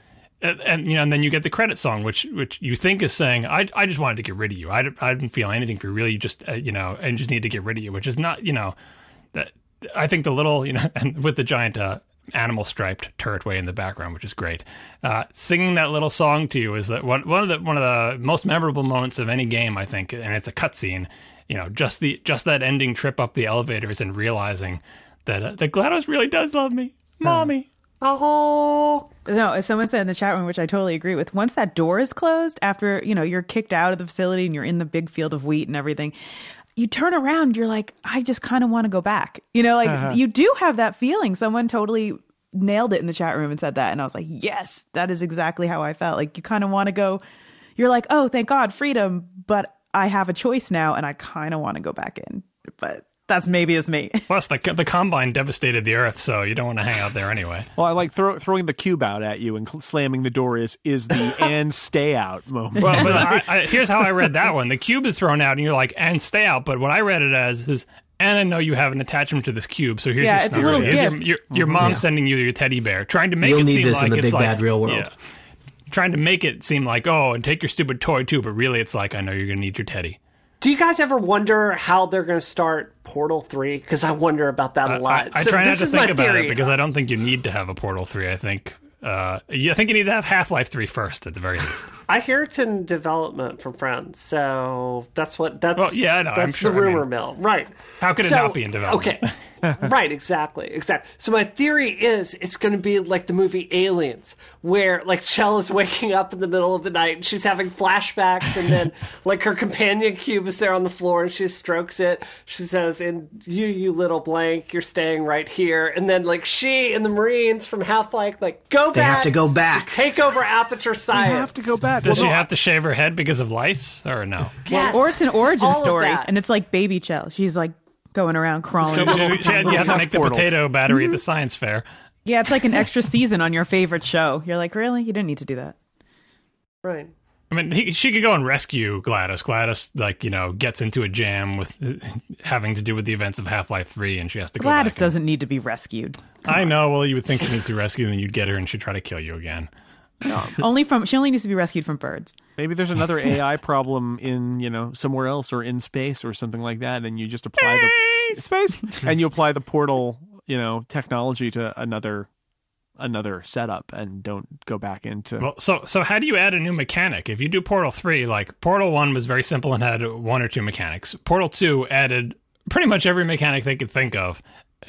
and you know, and then you get the credit song, which which you think is saying, I I just wanted to get rid of you. I, I didn't feel anything for you, really. You just uh, you know, and just need to get rid of you, which is not, you know, that I think the little, you know, and with the giant uh, animal striped turret way in the background, which is great. Uh, singing that little song to you is that one one of the one of the most memorable moments of any game, I think, and it's a cutscene. You know, just the just that ending trip up the elevators and realizing that uh, that GLaDOS really does love me, mommy. Oh. Oh, no, as someone said in the chat room, which I totally agree with, once that door is closed after, you know, you're kicked out of the facility and you're in the big field of wheat and everything, you turn around, you're like, I just kind of want to go back. You know, like uh-huh. you do have that feeling. Someone totally nailed it in the chat room and said that. And I was like, yes, that is exactly how I felt. Like you kind of want to go. You're like, oh, thank God, freedom. But I have a choice now and I kind of want to go back in. But that's maybe it's me. Plus, the the combine devastated the earth, so you don't want to hang out there anyway. Well, I like throw, throwing the cube out at you and cl- slamming the door is is the and stay out moment. Well, but I, I, here's how I read that one: the cube is thrown out, and you're like, and stay out. But what I read it as is, and I know you have an attachment to this cube, so here's yeah, your it's a little gift. Your, your, your mom yeah. sending you your teddy bear, trying to make You'll it need seem this like in the it's big like, bad real world. Yeah, trying to make it seem like, oh, and take your stupid toy too, but really, it's like, I know you're gonna need your teddy. Do you guys ever wonder how they're going to start Portal three? Because I wonder about that a lot. Uh, I, I so try not to think about theory. it because I don't think you need to have a Portal three. I think uh, I think you need to have Half-Life three first at the very least. I hear it's in development from friends, so that's what that's well, yeah, no, that's I'm the sure, rumor I mean, mill, right? How could it so, not be in development? Okay, right, exactly, exactly. So my theory is it's going to be like the movie Aliens, where like Chell is waking up in the middle of the night and she's having flashbacks, and then like her companion cube is there on the floor and she strokes it. She says, "And you, you little blank, you're staying right here." And then like she and the Marines from Half-Life like go. They have to go back. To take over aperture science. They have to go back. Does well, she no. have to shave her head because of lice or no? Yes. Well, or it's an origin All story, and it's like baby Chell. She's like going around crawling. So, you have to make the potato battery mm-hmm. at the science fair. Yeah, it's like an extra season on your favorite show. You're like, really? You didn't need to do that. Right. I mean, he, she could go and rescue GLaDOS. GLaDOS, like, you know, gets into a jam with uh, having to do with the events of Half-Life three, and she has to go GLaDOS back doesn't and, need to be rescued. Come I on. know. Well, you would think she needs to be rescued, and then you'd get her, and she'd try to kill you again. No. only from She only needs to be rescued from birds. Maybe there's another A I problem in, you know, somewhere else or in space or something like that, and you just apply hey, the... Space! And you apply the portal, you know, technology to another... another setup and don't go back into well so so how do you add a new mechanic if you do Portal three? Like Portal one was very simple and had one or two mechanics. Portal two added pretty much every mechanic they could think of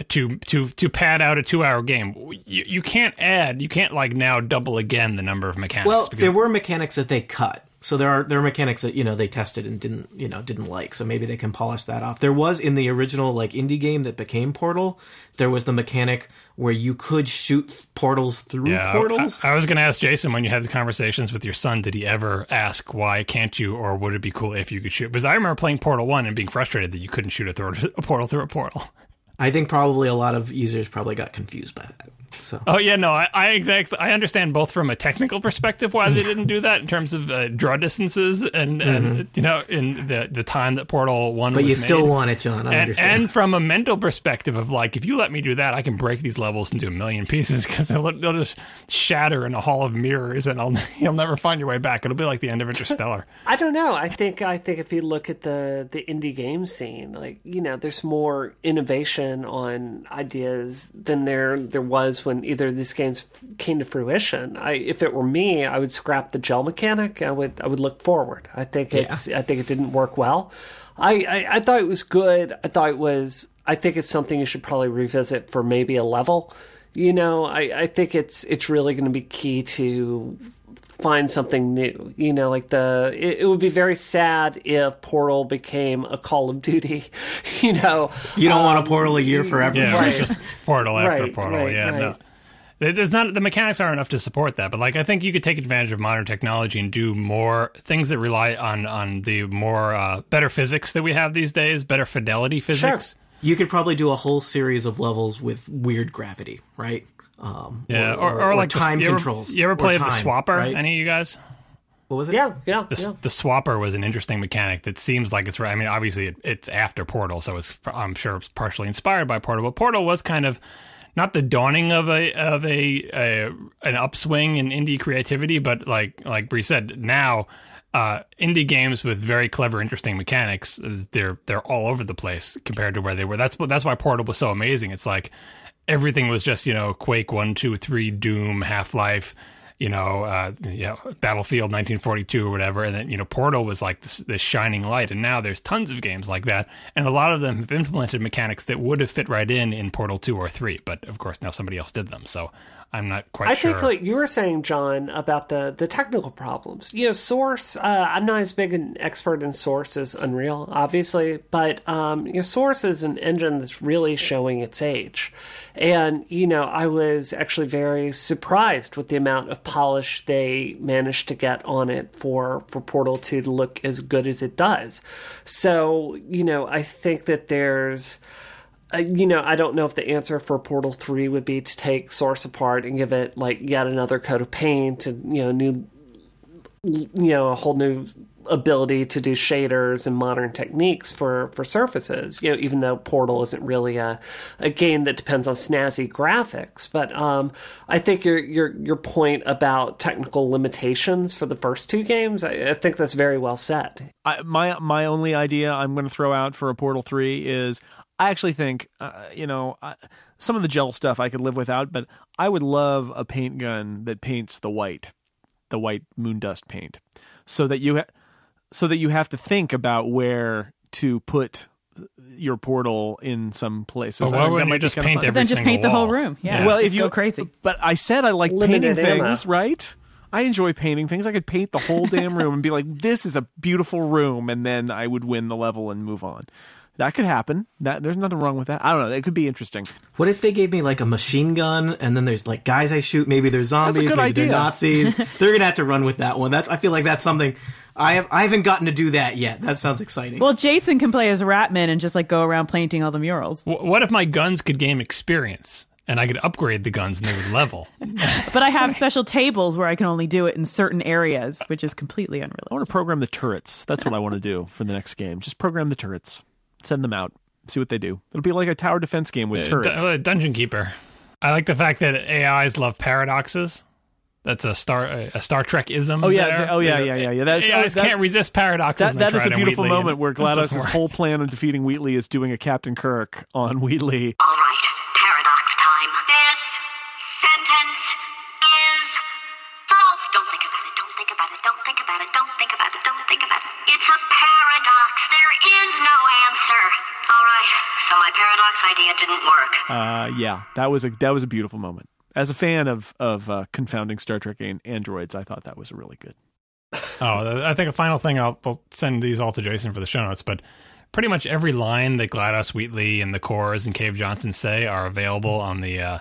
to to to pad out a two-hour game. You, you can't add you can't like now double again the number of mechanics. Well, because there were mechanics that they cut, so there are there are mechanics that, you know, they tested and didn't, you know, didn't like, so maybe they can polish that off. There was in the original like indie game that became Portal, there was the mechanic where you could shoot portals through yeah, portals. I, I was going to ask Jason, when you had the conversations with your son, did he ever ask why can't you, or would it be cool if you could shoot? Because I remember playing Portal one and being frustrated that you couldn't shoot a, throw, a portal through a portal. I think probably a lot of users probably got confused by that. So. Oh, yeah, no, I, I exactly I understand both from a technical perspective why they didn't do that in terms of uh, draw distances and, mm-hmm. and, you know, in the the time that Portal one but was But you still made. want it, John, I and, understand. And from a mental perspective of, like, if you let me do that, I can break these levels into a million pieces because they'll, they'll just shatter in a hall of mirrors and I'll, you'll never find your way back. It'll be like the end of Interstellar. I don't know. I think I think if you look at the, the indie game scene, like, you know, there's more innovation on ideas than there there was when either of these games came to fruition. I, if it were me, I would scrap the gel mechanic. I would I would look forward. I think it's yeah. I think it didn't work well. I, I, I thought it was good. I thought it was I think it's something you should probably revisit for maybe a level. you know, I, I think it's it's really going to be key to find something new. You know, like the it, it would be very sad if Portal became a Call of Duty. You know, you don't um, want a Portal a year forever. Yeah, right. Just Portal after right, Portal. Right, yeah, right. no. There's not the mechanics aren't enough to support that, but like I think you could take advantage of modern technology and do more things that rely on on the more uh, better physics that we have these days, better fidelity physics. Sure. You could probably do a whole series of levels with weird gravity, right? Um, yeah, or, or, or, or like time the, you controls. Ever, you ever played time, The Swapper? Right? Any of you guys? What was it? Yeah, yeah. The, yeah. the Swapper was an interesting mechanic that seems like it's right. I mean, obviously it, it's after Portal, so it's I'm sure it's partially inspired by Portal, but Portal was kind of. Not the dawning of a of a, a an upswing in indie creativity, but like like Bree said, now uh, indie games with very clever, interesting mechanics, they're they're all over the place compared to where they were. That's that's why Portal was so amazing. It's like everything was just you know Quake one, two, three, Doom, Half-Life, you know, uh, you know Battlefield nineteen forty-two or whatever, and then you know Portal was like this, this shining light. And now there's tons of games like that, and a lot of them have implemented mechanics that would have fit right in in Portal two or three, but of course now somebody else did them, so I'm not quite I sure. I think like you were saying, John, about the, the technical problems. You know, Source, uh, I'm not as big an expert in Source as Unreal, obviously, but um, you know, Source is an engine that's really showing its age. And, you know, I was actually very surprised with the amount of polish they managed to get on it for, for Portal two to look as good as it does. So, you know, I think that there's... You know, I don't know if the answer for Portal three would be to take Source apart and give it, like, yet another coat of paint and, you know, new, you know, a whole new ability to do shaders and modern techniques for, for surfaces, you know, even though Portal isn't really a, a game that depends on snazzy graphics. But um, I think your, your, your point about technical limitations for the first two games, I, I think that's very well said. I, my, my only idea I'm going to throw out for a Portal three is... I actually think, uh, you know, I, some of the gel stuff I could live without, but I would love a paint gun that paints the white, the white moon dust paint, so that you, ha- so that you have to think about where to put your portal in some places. But why wouldn't you just paint every single wall? Then just paint the whole room. Yeah. yeah. Well, if you go crazy. But I said I like painting things, right? I enjoy painting things. I could paint the whole damn room and be like, "This is a beautiful room," and then I would win the level and move on. That could happen. That there's nothing wrong with that. I don't know. It could be interesting. What if they gave me like a machine gun, and then there's like guys I shoot. Maybe they're zombies. Maybe idea. They're Nazis. They're gonna have to run with that one. That's. I feel like that's something. I have. I haven't gotten to do that yet. That sounds exciting. Well, Jason can play as Ratman and just like go around painting all the murals. W- what if my guns could gain experience? And I could upgrade the guns and they would level. But I have special tables where I can only do it in certain areas, which is completely unrealistic. I want to program the turrets. That's what I want to do for the next game. Just program the turrets. Send them out. See what they do. It'll be like a tower defense game with turrets. D- Dungeon Keeper. I like the fact that A Is love paradoxes. That's a Star a Star Trek-ism. Oh, yeah. There. Oh, yeah, yeah, yeah. yeah. That's, A Is oh, that, can't resist paradoxes. That, that is a beautiful moment where GLaDOS' whole plan of defeating Wheatley is doing a Captain Kirk on Wheatley. All right. Paradox time. This sentence is false. Don't think about it. Don't think about it. Don't think about it. Don't think about it. Don't think about it. It's a paradox. There is no answer. All right. So my paradox idea didn't work. Uh, yeah, that was a that was a beautiful moment. As a fan of of uh, confounding Star Trek and androids, I thought that was really good. oh, I think a final thing. I'll, I'll send these all to Jason for the show notes, but. Pretty much every line that GLaDOS, Wheatley, and the Cores and Cave Johnson say are available on the uh,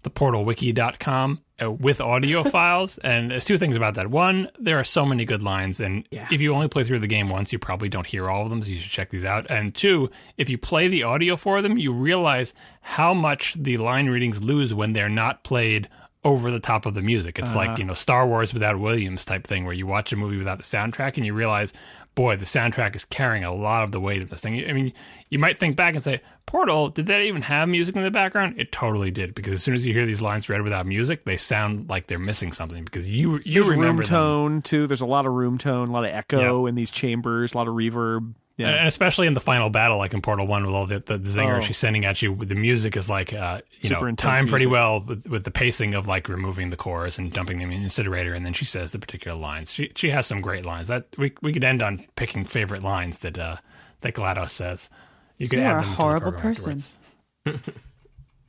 the portal wiki dot com uh, with audio files. And there's two things about that. One, there are so many good lines. And yeah. if you only play through the game once, you probably don't hear all of them. So you should check these out. And two, if you play the audio for them, you realize how much the line readings lose when they're not played over the top of the music. It's uh-huh. like, you know, Star Wars without Williams type thing where you watch a movie without the soundtrack and you realize... Boy, the soundtrack is carrying a lot of the weight of this thing. I mean, you might think back and say, Portal, did that even have music in the background? It totally did, because as soon as you hear these lines read without music, they sound like they're missing something, because you you there's remember room tone, them. too. There's a lot of room tone, a lot of echo yeah. in these chambers, a lot of reverb. Yeah. And especially in the final battle, like in Portal one, with all the, the zinger oh. she's sending at you, the music is like, uh, you Super know, timed music. pretty well with, with the pacing of like removing the cores and dumping them in the incinerator. And then she says the particular lines. She she has some great lines that we we could end on picking favorite lines that uh, that GLaDOS says. You could you add are them a horrible to the person.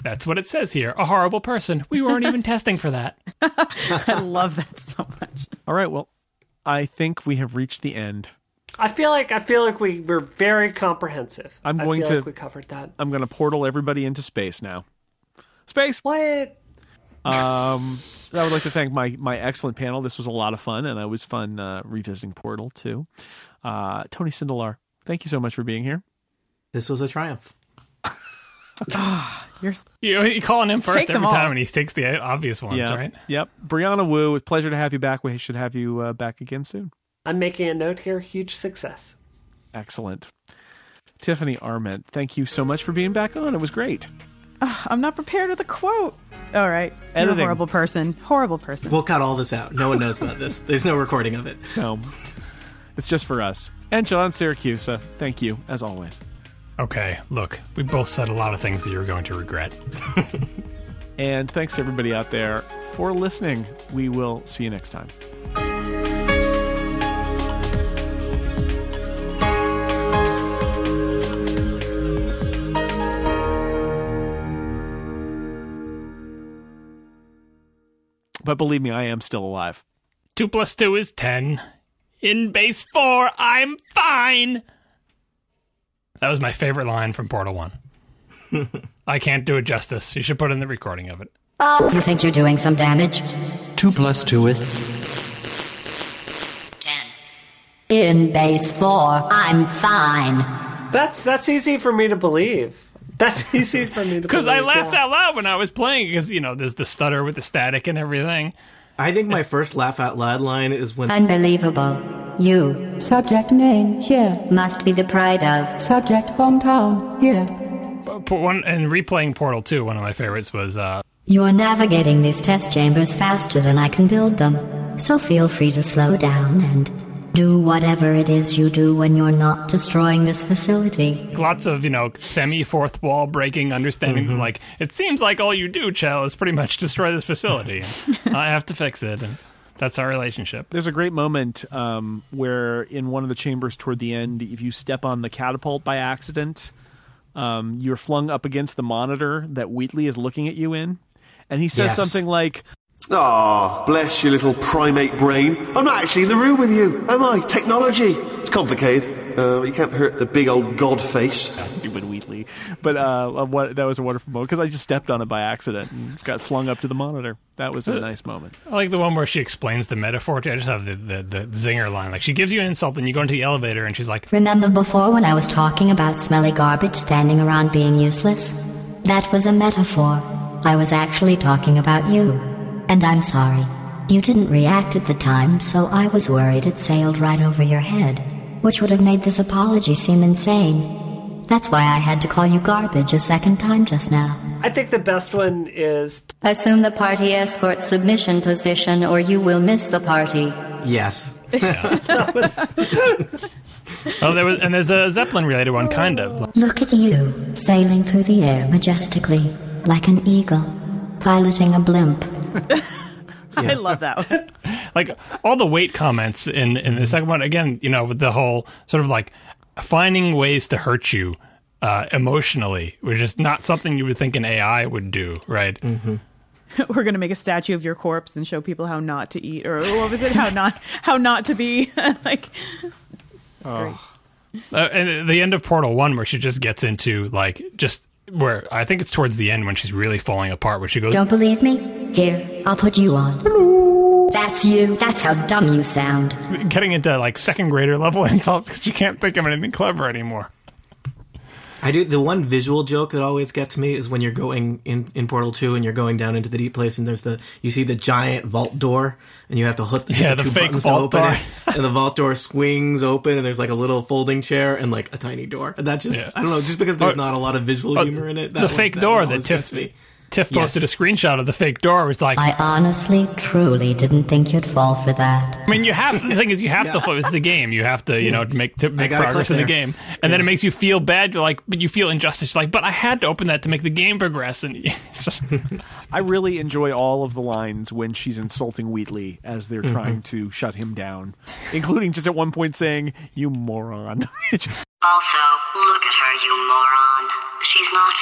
That's what it says here. A horrible person. We weren't even testing for that. I love that so much. All right. Well, I think we have reached the end. I feel like I feel like we were very comprehensive. I'm going I feel to. Like we covered that. I'm going to portal everybody into space now. Space. What? Um, I would like to thank my my excellent panel. This was a lot of fun, and it was fun uh, revisiting Portal too. Uh, Tony Sindelar, thank you so much for being here. This was a triumph. Oh, you're you, you calling him first every time, and he sticks the obvious ones, yeah. right? Yep. Brianna Wu, it's a pleasure to have you back. We should have you uh, back again soon. I'm making a note here. Huge success. Excellent. Tiffany Arment, thank you so much for being back on. It was great. Uh, I'm not prepared with a quote. All right. Editing. You're a horrible person. Horrible person. We'll cut all this out. No one knows about this. There's no recording of it. No. It's just for us. And John Syracusa, thank you, as always. Okay, look, we both said a lot of things that you're going to regret. And thanks to everybody out there for listening. We will see you next time. But believe me, I am still alive. Two plus two is ten. In base four, I'm fine. That was my favorite line from Portal one. I can't do it justice. You should put in the recording of it. Uh, you think you're doing some damage? Two plus two is... Ten. In base four, I'm fine. That's that's easy for me to believe. That's easy for me to believe. Because I laughed yeah. out loud when I was playing, because, you know, there's the stutter with the static and everything. I think my first laugh out loud line is when... Unbelievable. You. Subject name here. Must be the pride of. Subject hometown here. But one, and replaying Portal two, one of my favorites was... Uh, you are navigating these test chambers faster than I can build them, so feel free to slow down and do whatever it is you do when you're not destroying this facility. Lots of, you know, semi-fourth wall breaking, understanding, mm-hmm. like, it seems like all you do, Chell, is pretty much destroy this facility. I have to fix it, and... That's our relationship. There's a great moment um, where in one of the chambers toward the end, if you step on the catapult by accident, um, you're flung up against the monitor that Wheatley is looking at you in. And he says yes. something like, "Ah, oh, bless your little primate brain. I'm not actually in the room with you, am I? Technology. It's complicated. Uh, you can't hurt the big old god face." Stupid Wheatley. But uh, what, that was a wonderful moment, because I just stepped on it by accident and got flung up to the monitor. That was a nice moment. I like the one where she explains the metaphor. I just have the, the, the zinger line. Like, she gives you an insult, and you go into the elevator, and she's like, "Remember before when I was talking about smelly garbage standing around being useless? That was a metaphor. I was actually talking about you. And I'm sorry. You didn't react at the time, so I was worried it sailed right over your head, which would have made this apology seem insane. That's why I had to call you garbage a second time just now." I think the best one is... "Assume the party escort submission position or you will miss the party." Yes. Yeah. That was... Oh, there was, and there's a Zeppelin-related one, kind of. "Look at you, sailing through the air majestically, like an eagle, piloting a blimp." Yeah. I love that one. Like, all the weight comments in, in the second one, again, you know, with the whole sort of like... finding ways to hurt you uh, emotionally, which is not something you would think an A I would do, right? Mm-hmm. We're going to make a statue of your corpse and show people how not to eat, or what was it? How not, how not to be. Like, oh. uh, and the end of Portal One, where she just gets into like just where I think it's towards the end when she's really falling apart, where she goes, "Don't believe me? Here, I'll put you on." Hello. "That's you. That's how dumb you sound." Getting into like second grader level insults because you can't think of anything clever anymore. I do. The one visual joke that always gets me is when you're going in, in Portal two and you're going down into the deep place and there's the, you see the giant vault door and you have to hook the, yeah, the, the fake vault door. It, and the vault door swings open and there's like a little folding chair and like a tiny door. And that just, yeah. I don't know, just because there's or, not a lot of visual or, humor in it. That the one, fake that door that tips me. Tiff posted yes. a screenshot of the fake door. It was like, "I honestly, truly didn't think you'd fall for that." I mean, you have the thing is you have yeah. to fall. It's a game. You have to, you yeah. know, make to make progress in the game, and yeah. then it makes you feel bad. You're like, but you feel injustice. You're like, but I had to open that to make the game progress. And it's just, I really enjoy all of the lines when she's insulting Wheatley as they're mm-hmm. trying to shut him down, including just at one point saying, "You moron." Just Also, look at her, you moron. She's not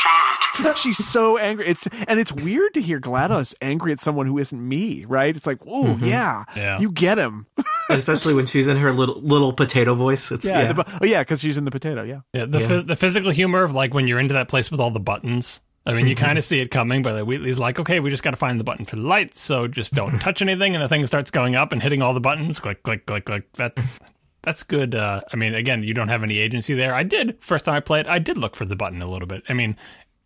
fat. She's so angry. It's and it's weird to hear GLaDOS angry at someone who isn't me, right? It's like, whoa, mm-hmm. yeah, yeah, you get him. Especially when she's in her little little potato voice. It's, yeah, yeah. The, oh yeah, because she's in the potato. Yeah, yeah. The yeah. Phys- the physical humor of like when you're into that place with all the buttons. I mean, you mm-hmm. kind of see it coming, but Wheatley's like, okay, we just got to find the button for the light, so just don't touch anything, and the thing starts going up and hitting all the buttons. Click, click, click, click. That's that's good. Uh, I mean, again, you don't have any agency there. I did first time I played, I did look for the button a little bit. I mean,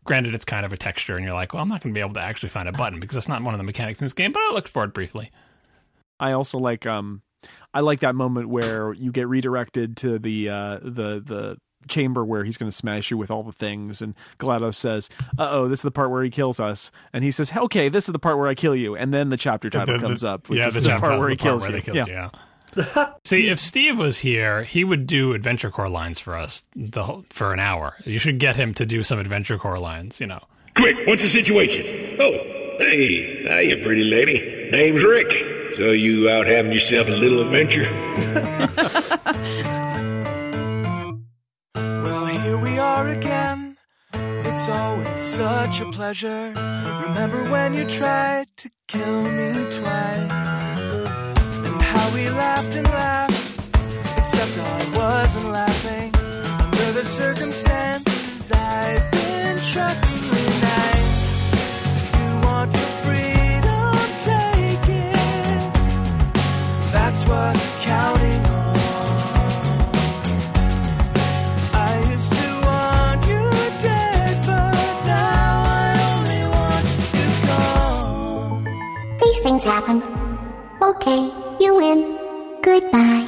granted, it's kind of a texture, and you're like, well, I'm not going to be able to actually find a button because that's not one of the mechanics in this game. But I looked for it briefly. I also like, um, I like that moment where you get redirected to the uh, the the. chamber where he's going to smash you with all the things, and GLaDOS says, uh-oh, this is the part where he kills us, and he says, okay, this is the part where I kill you, and then the chapter title the, the, comes up, which yeah, is the, the part where he kills you. Killed, yeah. yeah. See, if Steve was here, he would do Adventure Core lines for us the whole, for an hour. You should get him to do some Adventure Core lines, you know. Quick, what's the situation? Oh, hey, hiya, pretty lady. Name's Rick. So you out having yourself a little adventure? Again, it's always such a pleasure. Remember when you tried to kill me twice, and how we laughed and laughed, except I wasn't laughing. Under the circumstances, I've been shockingly nice. You want your freedom, take it. That's what counting on. Things happen. Okay, you win. Goodbye.